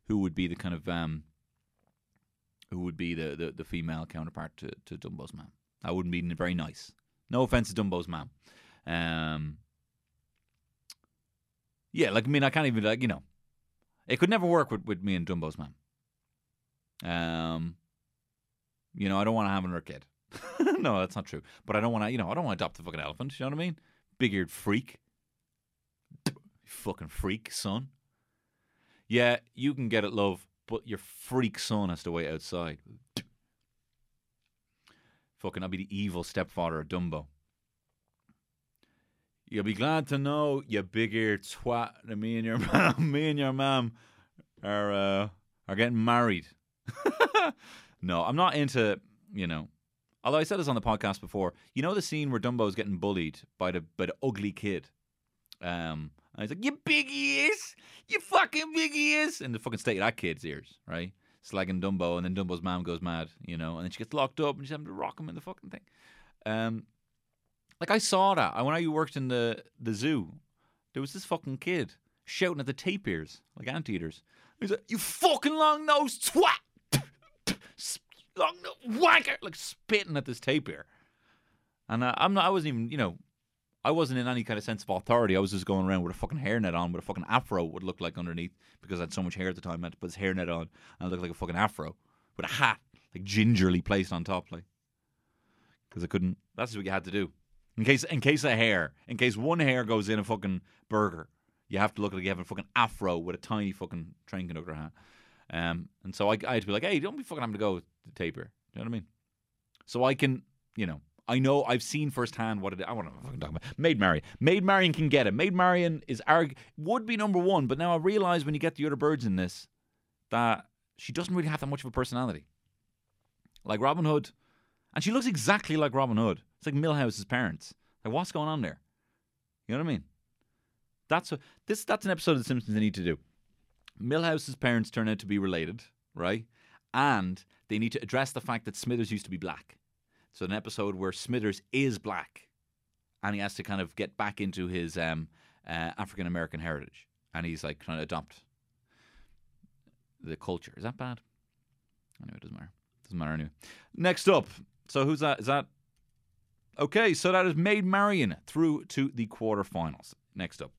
who would be the kind of... Um, who would be the, the, the female counterpart to, to Dumbo's mom. That wouldn't be very nice. No offense to Dumbo's mom. Um, yeah, like, I mean, I can't even, like, you know. It could never work with, with me and Dumbo's mom. Um, you know, I don't want to have another kid. No, that's not true. But I don't want to, you know, I don't want to adopt the fucking elephant. You know what I mean? Big-eared freak. Fucking freak, son. Yeah, you can get it, love, but your freak son has to wait outside. Fucking, I'll be the evil stepfather of Dumbo. You'll be glad to know, you big-eared twat, that me and your mom, me and your mom are uh, are getting married. No, I'm not into, you know. Although I said this on the podcast before, you know the scene where Dumbo is getting bullied by the by the ugly kid. Um, and he's like, "You big ears, you fucking big ears," in the fucking state of that kid's ears, right? Slagging Dumbo, and then Dumbo's mom goes mad, you know, and then she gets locked up and she's having to rock him in the fucking thing. Um, like, I saw that. When I worked in the, the zoo, there was this fucking kid shouting at the tapirs, like anteaters. He's like, "You fucking long-nosed twat! Long-nosed wanker!" Like, spitting at this tapir. And uh, I'm not, I wasn't even, you know, I wasn't in any kind of sense of authority. I was just going around with a fucking hairnet on, with a fucking afro would look like underneath, because I had so much hair at the time. I had to put this hairnet on, and I looked like a fucking afro with a hat, like gingerly placed on top, like, because I couldn't. That's what you had to do in case, in case a hair, in case one hair goes in a fucking burger, you have to look like you have a fucking afro with a tiny fucking train conductor hat. Um, and so I, I had to be like, "Hey, don't be fucking having to go with the taper." Do you know what I mean? So I can, you know. I know, I've seen firsthand what it is. I want to fucking talk about Maid Marian. Maid Marian can get it. Maid Marian is arg- would be number one, but now I realise when you get the other birds in this that she doesn't really have that much of a personality. Like Robin Hood, and she looks exactly like Robin Hood. It's like Milhouse's parents. Like, what's going on there? You know what I mean? That's a, this. That's an episode of The Simpsons they need to do. Milhouse's parents turn out to be related, right? And they need to address the fact that Smithers used to be black. So an episode where Smithers is black, and he has to kind of get back into his um, uh, African American heritage, and he's like trying to adopt the culture. Is that bad? Anyway, it doesn't matter. Doesn't matter anyway. Next up, so who's that? Is that okay? So that is Maid Marian through to the quarterfinals. Next up,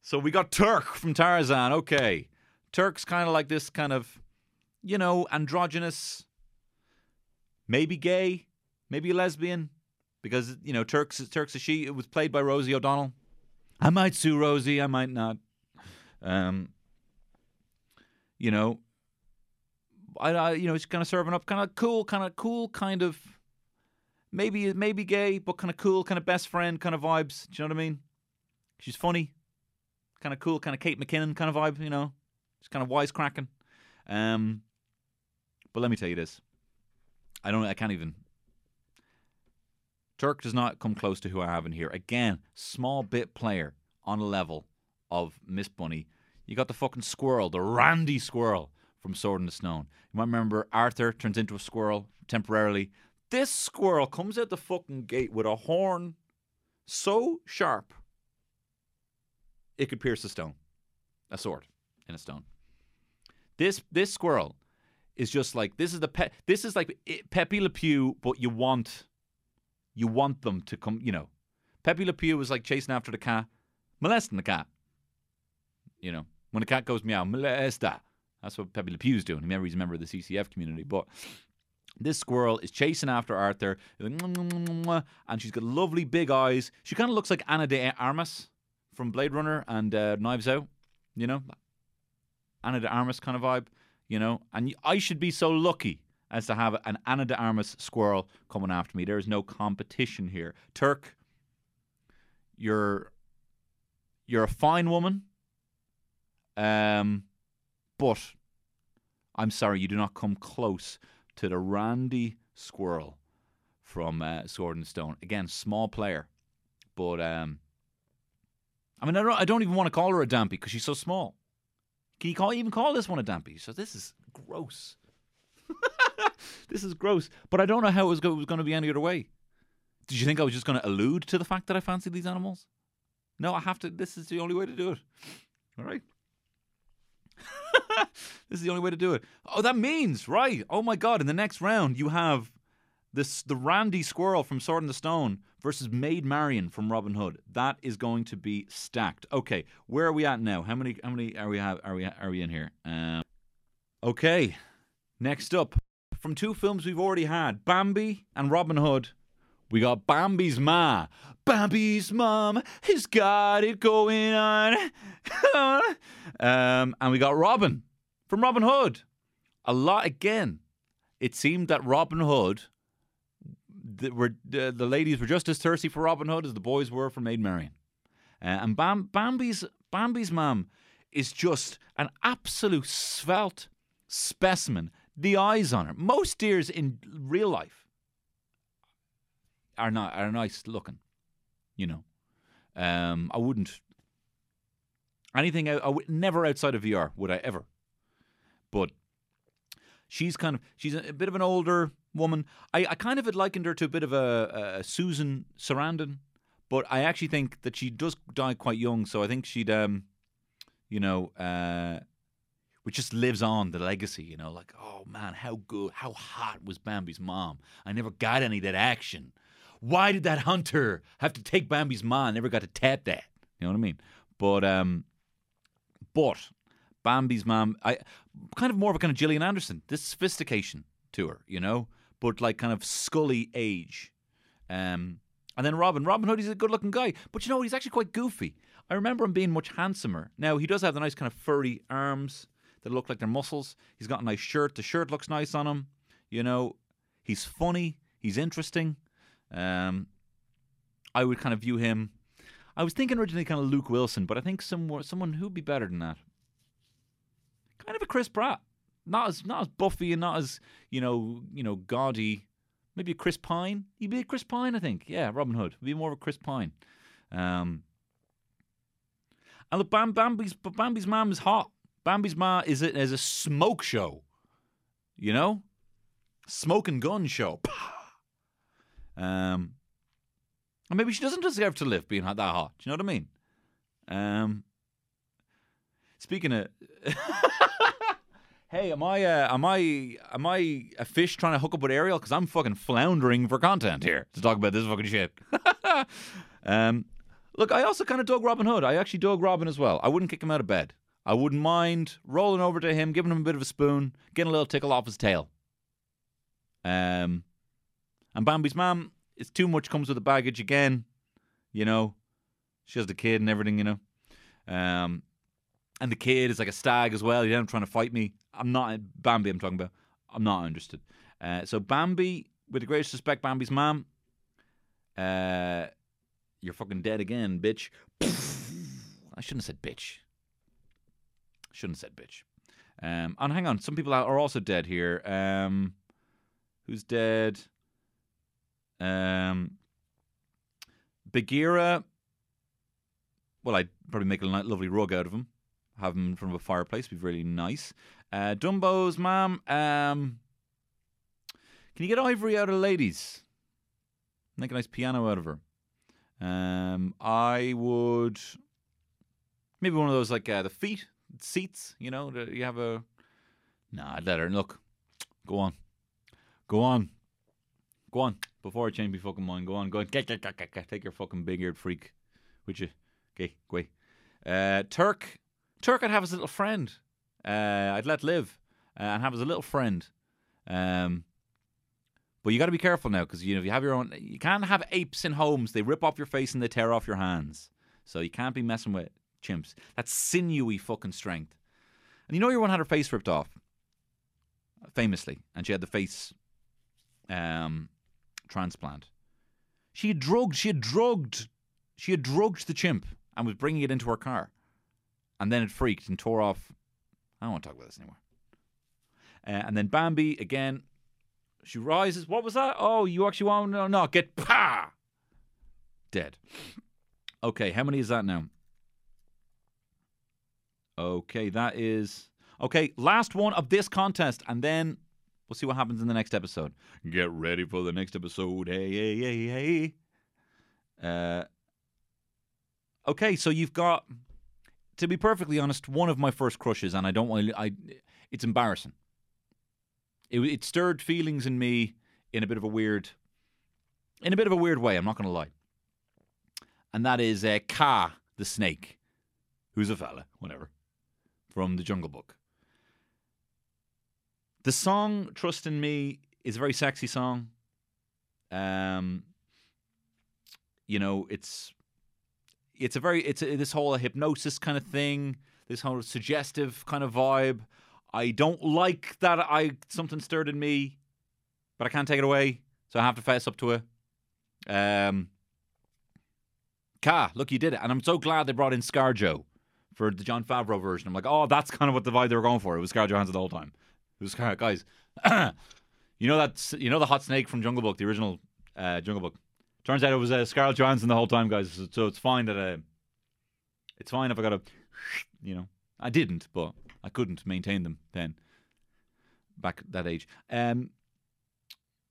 so we got Turk from Tarzan. Okay, Turk's kind of like this kind of, you know, androgynous. Maybe gay, maybe a lesbian, because, you know, Turk's Turk's a she. It was played by Rosie O'Donnell. I might sue Rosie, I might not. Um, you know, I, I you know, it's kind of serving up, kind of cool, kind of cool, kind of maybe maybe gay, but kind of cool, kind of best friend kind of vibes. Do you know what I mean? She's funny, kind of cool, kind of Kate McKinnon kind of vibe. You know, she's kind of wisecracking. Um, but let me tell you this. I don't. I can't even. Turk does not come close to who I have in here. Again, small bit player on a level of Miss Bunny. You got the fucking squirrel, the Randy squirrel from Sword in the Stone. You might remember Arthur turns into a squirrel temporarily. This squirrel comes out the fucking gate with a horn so sharp it could pierce a stone. A sword in a stone. This this squirrel is just like, this is the pe- this is like Pepe Le Pew, but you want... You want them to come, you know. Pepe Le Pew was like chasing after the cat, molesting the cat. You know, when the cat goes meow, molesta. That's what Pepe Le Pew's doing. Remember, he's a member of the C C F community. But this squirrel is chasing after Arthur, and she's got lovely big eyes. She kind of looks like Ana de Armas from Blade Runner and uh, Knives Out. You know, Ana de Armas kind of vibe. You know, and I should be so lucky as to have an Ana de Armas squirrel coming after me. There is no competition here. Turk, you're you're a fine woman, um, but I'm sorry, you do not come close to the Randy squirrel from uh, Sword and Stone. Again, small player, but um, I mean, I don't, I don't even want to call her a Dampy because she's so small. Can you call, even call this one a Dampy? So this is gross. This is gross, but I don't know how it was going to be any other way. Did you think I was just going to allude to the fact that I fancy these animals? No, I have to. This is the only way to do it. All right. This is the only way to do it. Oh, that means, right. Oh, my God. In the next round, you have this the Randy Squirrel from Sword in the Stone versus Maid Marian from Robin Hood. That is going to be stacked. Okay, where are we at now? How many How many are we have, Are we? Are we in here? Um, okay, next up. From two films we've already had, Bambi and Robin Hood, we got Bambi's ma. Bambi's mom has got it going on. um, and we got Robin from Robin Hood. A lot again. It seemed that Robin Hood, the, were, the, the ladies were just as thirsty for Robin Hood as the boys were for Maid Marian. Uh, and Bam, Bambi's Bambi's mom is just an absolute svelte specimen. The eyes on her. Most deers in real life are not are nice looking, you know. Um, I wouldn't anything. I, I would never outside of V R would I ever. But she's kind of she's a, a bit of an older woman. I, I kind of had likened her to a bit of a, a Susan Sarandon, but I actually think that she does die quite young. So I think she'd, um, you know. Uh, Which just lives on the legacy, you know, like, oh man, how good, how hot was Bambi's mom? I never got any of that action. Why did that hunter have to take Bambi's mom? I never got to tap that. You know what I mean? But, um, but Bambi's mom, I kind of more of a kind of Gillian Anderson, this sophistication to her, you know, but like kind of Scully age. Um, and then Robin, Robin Hood, he's a good looking guy, but you know, he's actually quite goofy. I remember him being much handsomer. Now, he does have the nice kind of furry arms that look like their muscles. He's got a nice shirt. The shirt looks nice on him. You know, he's funny. He's interesting. Um, I would kind of view him. I was thinking originally kind of Luke Wilson, but I think some, someone who'd be better than that. Kind of a Chris Pratt. Not as not as buffy and not as you know you know gaudy. Maybe a Chris Pine. He'd be a Chris Pine, I think. Yeah, Robin Hood. He'd be more of a Chris Pine. Um, and look, Bam, Bambi's Bambi's mom is hot. Bambi's ma is a, is a smoke show, you know? Smoke and gun show. Um, and maybe she doesn't deserve to live being that hot. Do you know what I mean? Um, speaking of... hey, am I uh, am I am I a fish trying to hook up with Ariel? Because I'm fucking floundering for content here to talk about this fucking shit. um, look, I also kind of dug Robin Hood. I actually dug Robin as well. I wouldn't kick him out of bed. I wouldn't mind rolling over to him, giving him a bit of a spoon, getting a little tickle off his tail. Um, and Bambi's mom, it's too much comes with the baggage again. You know, she has the kid and everything, you know. Um, and the kid is like a stag as well. He's trying to fight me. I'm not, Bambi I'm talking about. I'm not interested. Uh, so Bambi, with the greatest respect, Bambi's mom, uh, you're fucking dead again, bitch. I shouldn't have said bitch. Shouldn't have said bitch. Um, and hang on, some people are also dead here. Um, who's dead? Um, Bagheera, well, I'd probably make a lovely rug out of him. Have him in front of a fireplace. Be really nice. Uh, Dumbo's mom. Um, can you get Ivory out of Ladies? Make a nice piano out of her. Um, I would... Maybe one of those, like, uh, the feet, seats, you know? You have a... Nah, I'd let her... Look, go on. Go on. Go on. Before I change my fucking mind, go on. Go on. Take your fucking big-eared freak. Would you? Okay, go away. Uh, Turk. Turk I'd have as a little friend. Uh, I'd let live uh, and have as a little friend. Um... But you got to be careful now, because you know if you have your own, you can't have apes in homes. They rip off your face and they tear off your hands. So you can't be messing with chimps. That's sinewy fucking strength. And you know your one had her face ripped off, famously, and she had the face um, transplant. She had drugged, she had drugged, she had drugged the chimp and was bringing it into her car, and then it freaked and tore off. I don't want to talk about this anymore. Uh, and then Bambi again. She rises. What was that? Oh, you actually want to no, get pa dead. Okay, how many is that now? Okay, that is okay. Last one of this contest, and then we'll see what happens in the next episode. Get ready for the next episode. Hey, hey, hey, hey. Uh. Okay, so you've got, to be perfectly honest, one of my first crushes, and I don't want to. I. It's embarrassing. It, it stirred feelings in me in a bit of a weird, in a bit of a weird way. I'm not going to lie. And that is uh, Ka the snake, who's a fella, whatever, from the Jungle Book. The song "Trust in Me" is a very sexy song. Um, you know, it's it's a very it's a, this whole hypnosis kind of thing, this whole suggestive kind of vibe. I don't like that I something stirred in me, but I can't take it away, so I have to fess up to it. Um, Ka, look, you did it. And I'm so glad they brought in ScarJo for the John Favreau version. I'm like, oh, that's kind of what the vibe they were going for. It was ScarJo Johansson the whole time. It was kind of, guys, you know that, you know the hot snake from Jungle Book, the original uh, Jungle Book? Turns out it was uh, ScarJo Johansson the whole time, guys, so, so it's fine that uh, it's fine if I got a, you know, I didn't, but... I couldn't maintain them then, back at that age. Um,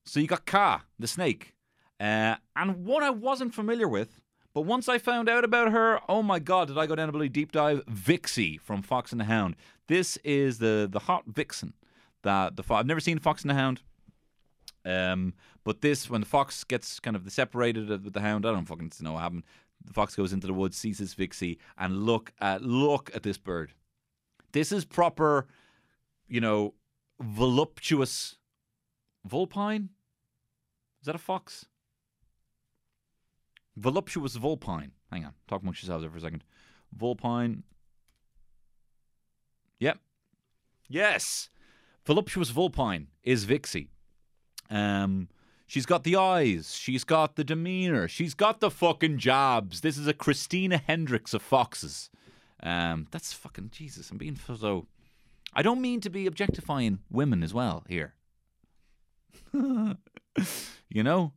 so you got Ka, the snake. Uh, and one I wasn't familiar with, but once I found out about her, oh my God, did I go down a bloody deep dive. Vixie from Fox and the Hound. This is the the hot vixen. That the I've never seen Fox and the Hound. Um, but this, when the fox gets kind of separated with the hound, I don't fucking know what happened. The fox goes into the woods, sees this Vixie, and look at look at this bird. This is proper, you know, voluptuous vulpine? Is that a fox? Voluptuous vulpine. Hang on. Talk amongst yourselves there for a second. Vulpine. Yep. Yes. Voluptuous vulpine is Vixie. Um, she's got the eyes. She's got the demeanor. She's got the fucking jabs. This is a Christina Hendricks of foxes. Um, that's fucking Jesus. I'm being so. I don't mean to be objectifying women as well here. You know?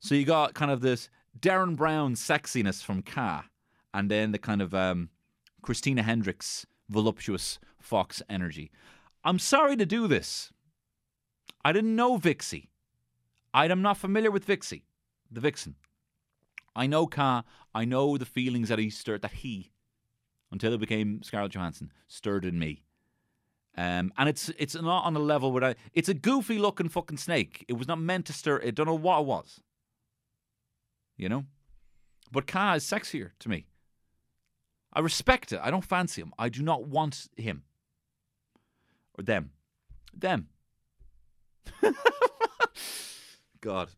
So you got kind of this Darren Brown sexiness from Ka, and then the kind of um, Christina Hendricks voluptuous fox energy. I'm sorry to do this. I didn't know Vixie. I am not familiar with Vixie, the vixen. I know Ka. I know the feelings that he stirred, that he. Until it became Scarlett Johansson, stirred in me, um, and it's it's not on a level where I. It's a goofy looking fucking snake. It was not meant to stir. I don't know what it was. You know, but Ka is sexier to me. I respect it. I don't fancy him. I do not want him or them, them. God,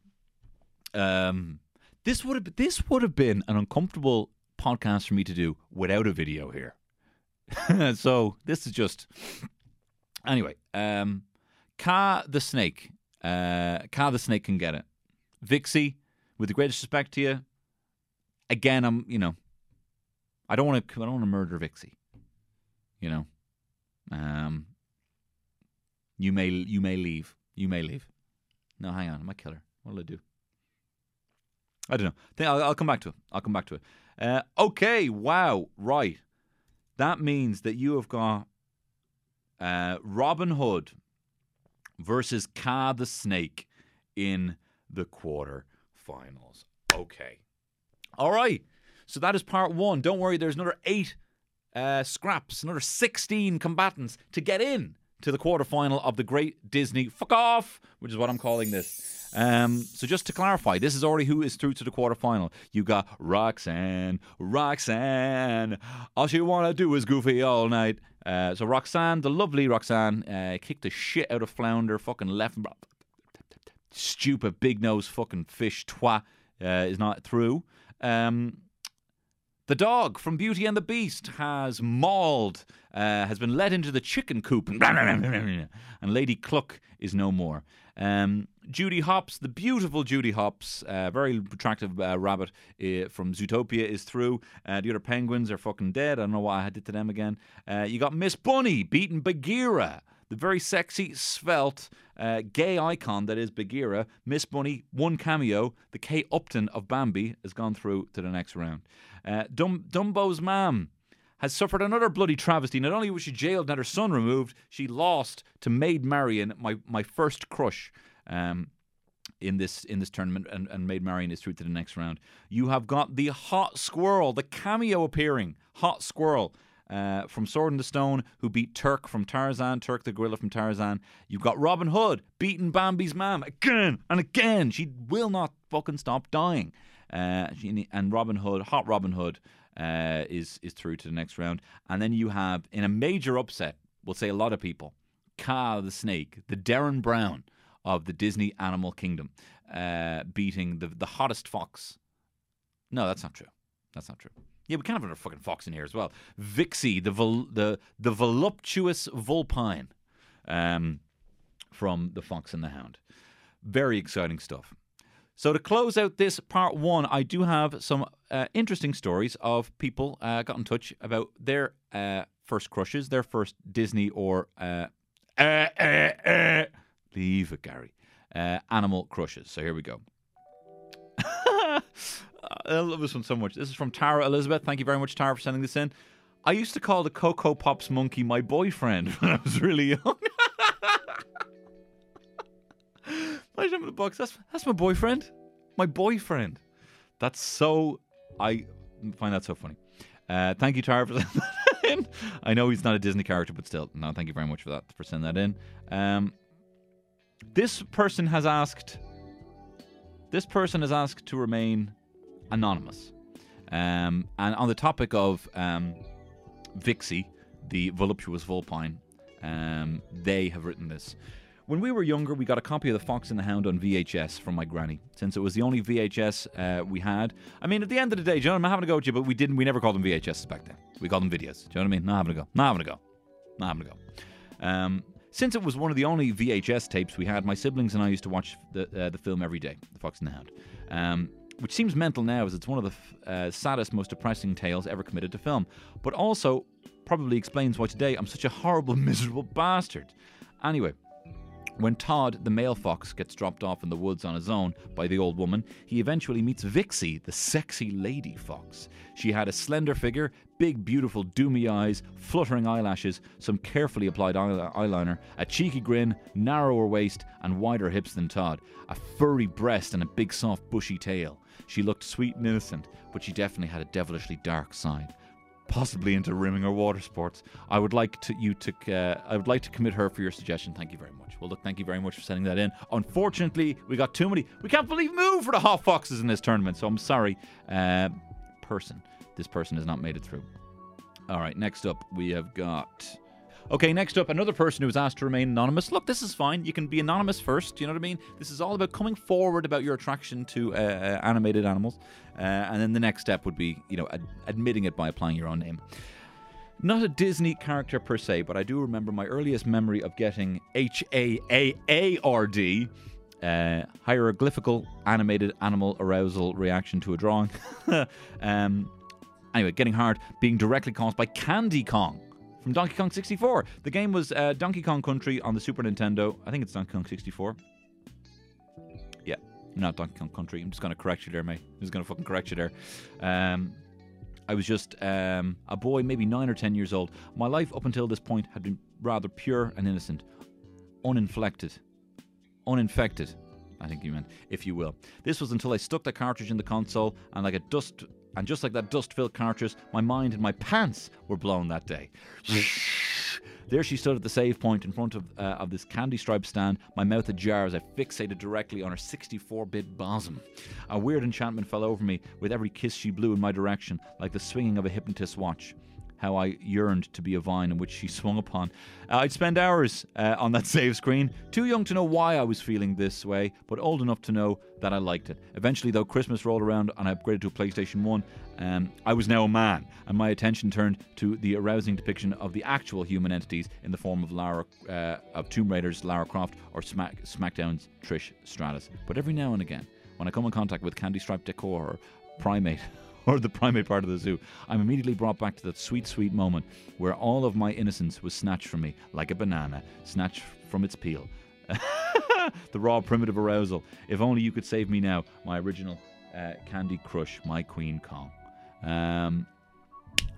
um, this would have this would have been an uncomfortable podcast for me to do without a video here. So this is just anyway. um, Ka the snake uh, Ka the snake can get it. Vixie, with the greatest respect to you, again, I'm you know I don't want to I don't want to murder Vixie, you know. um, you may you may leave you may leave no hang on I might kill her. What'll I do? I don't know. I'll, I'll come back to it. I'll come back to it. Uh, okay, wow, right. That means that you have got uh, Robin Hood versus Ka the Snake in the quarterfinals. Okay. All right. So that is part one. Don't worry, there's another eight uh, scraps, another sixteen combatants to get in to the quarterfinal of the Great Disney Fuck Off, which is what I'm calling this. Um, so just to clarify, this is already who is through to the quarterfinal. You got Roxanne, Roxanne. All she wanna do is goofy all night. Uh, so Roxanne, the lovely Roxanne, uh, kicked the shit out of Flounder, fucking left. Stupid big nose fucking fish twat uh, is not through. Um, the dog from Beauty and the Beast has mauled, uh, has been led into the chicken coop, and, and Lady Cluck is no more. Um, Judy Hopps, the beautiful Judy Hopps, uh, very attractive uh, rabbit uh, from Zootopia is through. Uh, the other penguins are fucking dead. I don't know what I did to them again. Uh, you got Miss Bunny beating Bagheera, the very sexy, svelte, uh, gay icon that is Bagheera. Miss Bunny, one cameo. The Kay Upton of Bambi has gone through to the next round. Uh, Dum- Dumbo's mom has suffered another bloody travesty. Not only was she jailed and had her son removed, she lost to Maid Marian, my, my first crush um, in this in this tournament, and, and Maid Marian is through to the next round. You have got the Hot Squirrel, the cameo appearing Hot Squirrel, Uh, from Sword in the Stone, who beat Turk from Tarzan, Turk the gorilla from Tarzan. You've got Robin Hood beating Bambi's mom again and again. She will not fucking stop dying. Uh, she, and Robin Hood, Hot Robin Hood, uh, is, is through to the next round. And then you have, in a major upset, we'll say a lot of people, Ka the Snake, the Derren Brown of the Disney Animal Kingdom, uh, beating the, the hottest fox. No, that's not true. That's not true. Yeah, we can have another fucking fox in here as well. Vixie, the vol- the the voluptuous vulpine um, from The Fox and the Hound. Very exciting stuff. So to close out this part one, I do have some uh, interesting stories of people uh, got in touch about their uh, first crushes, their first Disney or uh, uh, uh, uh, leave it, Gary, uh, animal crushes. So here we go. I love this one so much. This is from Tara Elizabeth. Thank you very much, Tara, for sending this in. I used to call the Coco Pops monkey my boyfriend when I was really young. Imagine the box. That's that's my boyfriend. My boyfriend. That's so. I find that so funny. Uh, thank you, Tara, for sending that in. I know he's not a Disney character, but still, no. Thank you very much for that for sending that in. Um, this person has asked. This person has asked to remain anonymous. Um, and on the topic of um, Vixie, the voluptuous vulpine, um, they have written this. When we were younger, we got a copy of The Fox and the Hound on V H S from my granny, since it was the only V H S uh, we had. I mean, at the end of the day, do you know what I mean? I'm having a go at you, but we didn't. We never called them V H Ss back then. We called them videos. Do you know what I mean? Not having a go. Not having a go. Not having a go. Um... Since it was one of the only V H S tapes we had, my siblings and I used to watch the uh, the film every day, The Fox and the Hound, um, which seems mental now as it's one of the f- uh, saddest, most depressing tales ever committed to film, but also probably explains why today I'm such a horrible, miserable bastard. Anyway, when Todd, the male fox, gets dropped off in the woods on his own by the old woman, he eventually meets Vixie, the sexy lady fox. She had a slender figure, big, beautiful, doomy eyes, fluttering eyelashes, some carefully applied eyeliner, a cheeky grin, narrower waist, and wider hips than Todd, a furry breast and a big, soft, bushy tail. She looked sweet and innocent, but she definitely had a devilishly dark side, possibly into rimming or water sports. I would like to you to uh, I would like to commit her for your suggestion. Thank you very much. Well, look, thank you very much for sending that in. Unfortunately, we got too many. We can't believe move for the hot foxes in this tournament. So I'm sorry, uh, person. This person has not made it through. All right, next up we have got. Okay, next up, another person who was asked to remain anonymous. Look, this is fine. You can be anonymous first. You know what I mean? This is all about coming forward about your attraction to uh, uh, animated animals. Uh, and then the next step would be, you know, ad- admitting it by applying your own name. Not a Disney character per se, but I do remember my earliest memory of getting H A A A R D, uh, hieroglyphical animated animal arousal reaction to a drawing. um, anyway, getting hard, being directly caused by Candy Kong from Donkey Kong sixty-four. The game was uh, Donkey Kong Country on the Super Nintendo. I think it's Donkey Kong sixty-four. Yeah, Not Donkey Kong Country. I'm just going to correct you there, mate. I'm just going to fucking correct you there. Um, I was just um, a boy, maybe nine or ten years old. My life up until this point had been rather pure and innocent. Uninflected. Uninfected, I think you meant, if you will. This was until I stuck the cartridge in the console, and like a dust... And just like that dust-filled cartridge, my mind and my pants were blown that day. There she stood at the save point in front of uh, of this candy-striped stand, my mouth ajar as I fixated directly on her sixty-four bit bosom. A weird enchantment fell over me with every kiss she blew in my direction, like the swinging of a hypnotist's watch. How I yearned to be a vine in which she swung upon. Uh, I'd spend hours uh, on that save screen, too young to know why I was feeling this way, but old enough to know that I liked it. Eventually, though, Christmas rolled around and I upgraded to a PlayStation one. Um, I was now a man, and my attention turned to the arousing depiction of the actual human entities in the form of Lara, uh, of Tomb Raider's Lara Croft or Smack, SmackDown's Trish Stratus. But every now and again, when I come in contact with candy-striped decor or primate... or the primate part of the zoo, I'm immediately brought back to that sweet, sweet moment where all of my innocence was snatched from me, like a banana, snatched from its peel. The raw, primitive arousal. If only you could save me now, my original uh, Candy Crush, my Queen Kong. Um,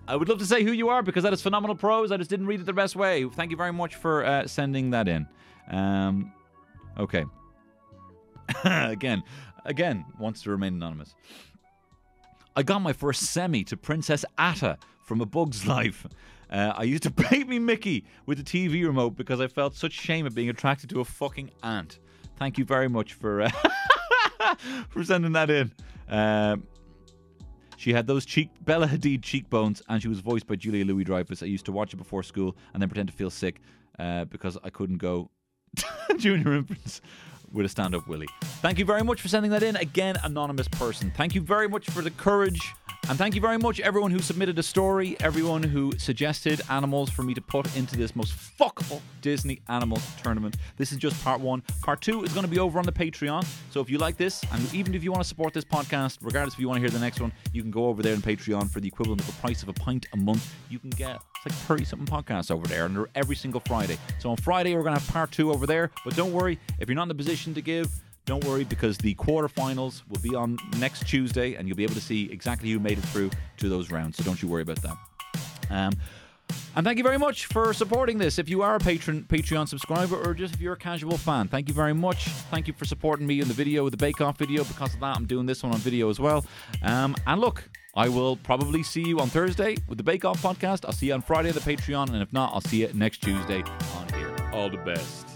I would love to say who you are, because that is phenomenal prose. I just didn't read it the best way. Thank you very much for uh, sending that in. Um, okay. again, again, wants to remain anonymous. I got my first semi to Princess Atta from A Bug's Life. Uh, I used to baby Mickey with the T V remote because I felt such shame at being attracted to a fucking ant. Thank you very much for, uh, for sending that in. Um, she had those cheek Bella Hadid cheekbones, and she was voiced by Julia Louis-Dreyfus. I used to watch it before school and then pretend to feel sick uh, because I couldn't go junior infants with a stand-up willy. Thank you very much for sending that in. Again, anonymous person. Thank you very much for the courage. And thank you very much, everyone who submitted a story, everyone who suggested animals for me to put into this most fuckable Disney animal tournament. This is just part one. Part two is going to be over on the Patreon. So if you like this, and even if you want to support this podcast, regardless if you want to hear the next one, you can go over there on Patreon for the equivalent of the price of a pint a month. You can get... It's like thirty something podcasts over there, and they're every single Friday. So on Friday, we're going to have part two over there. But don't worry, if you're not in the position to give, don't worry, because the quarterfinals will be on next Tuesday, and you'll be able to see exactly who made it through to those rounds. So don't you worry about that. Um, and thank you very much for supporting this. If you are a patron, Patreon subscriber, or just if you're a casual fan, thank you very much. Thank you for supporting me in the video, the Bake Off video. Because of that, I'm doing this one on video as well. Um, and look... I will probably see you on Thursday with the Bake Off podcast. I'll see you on Friday on the Patreon. And if not, I'll see you next Tuesday on here. All the best.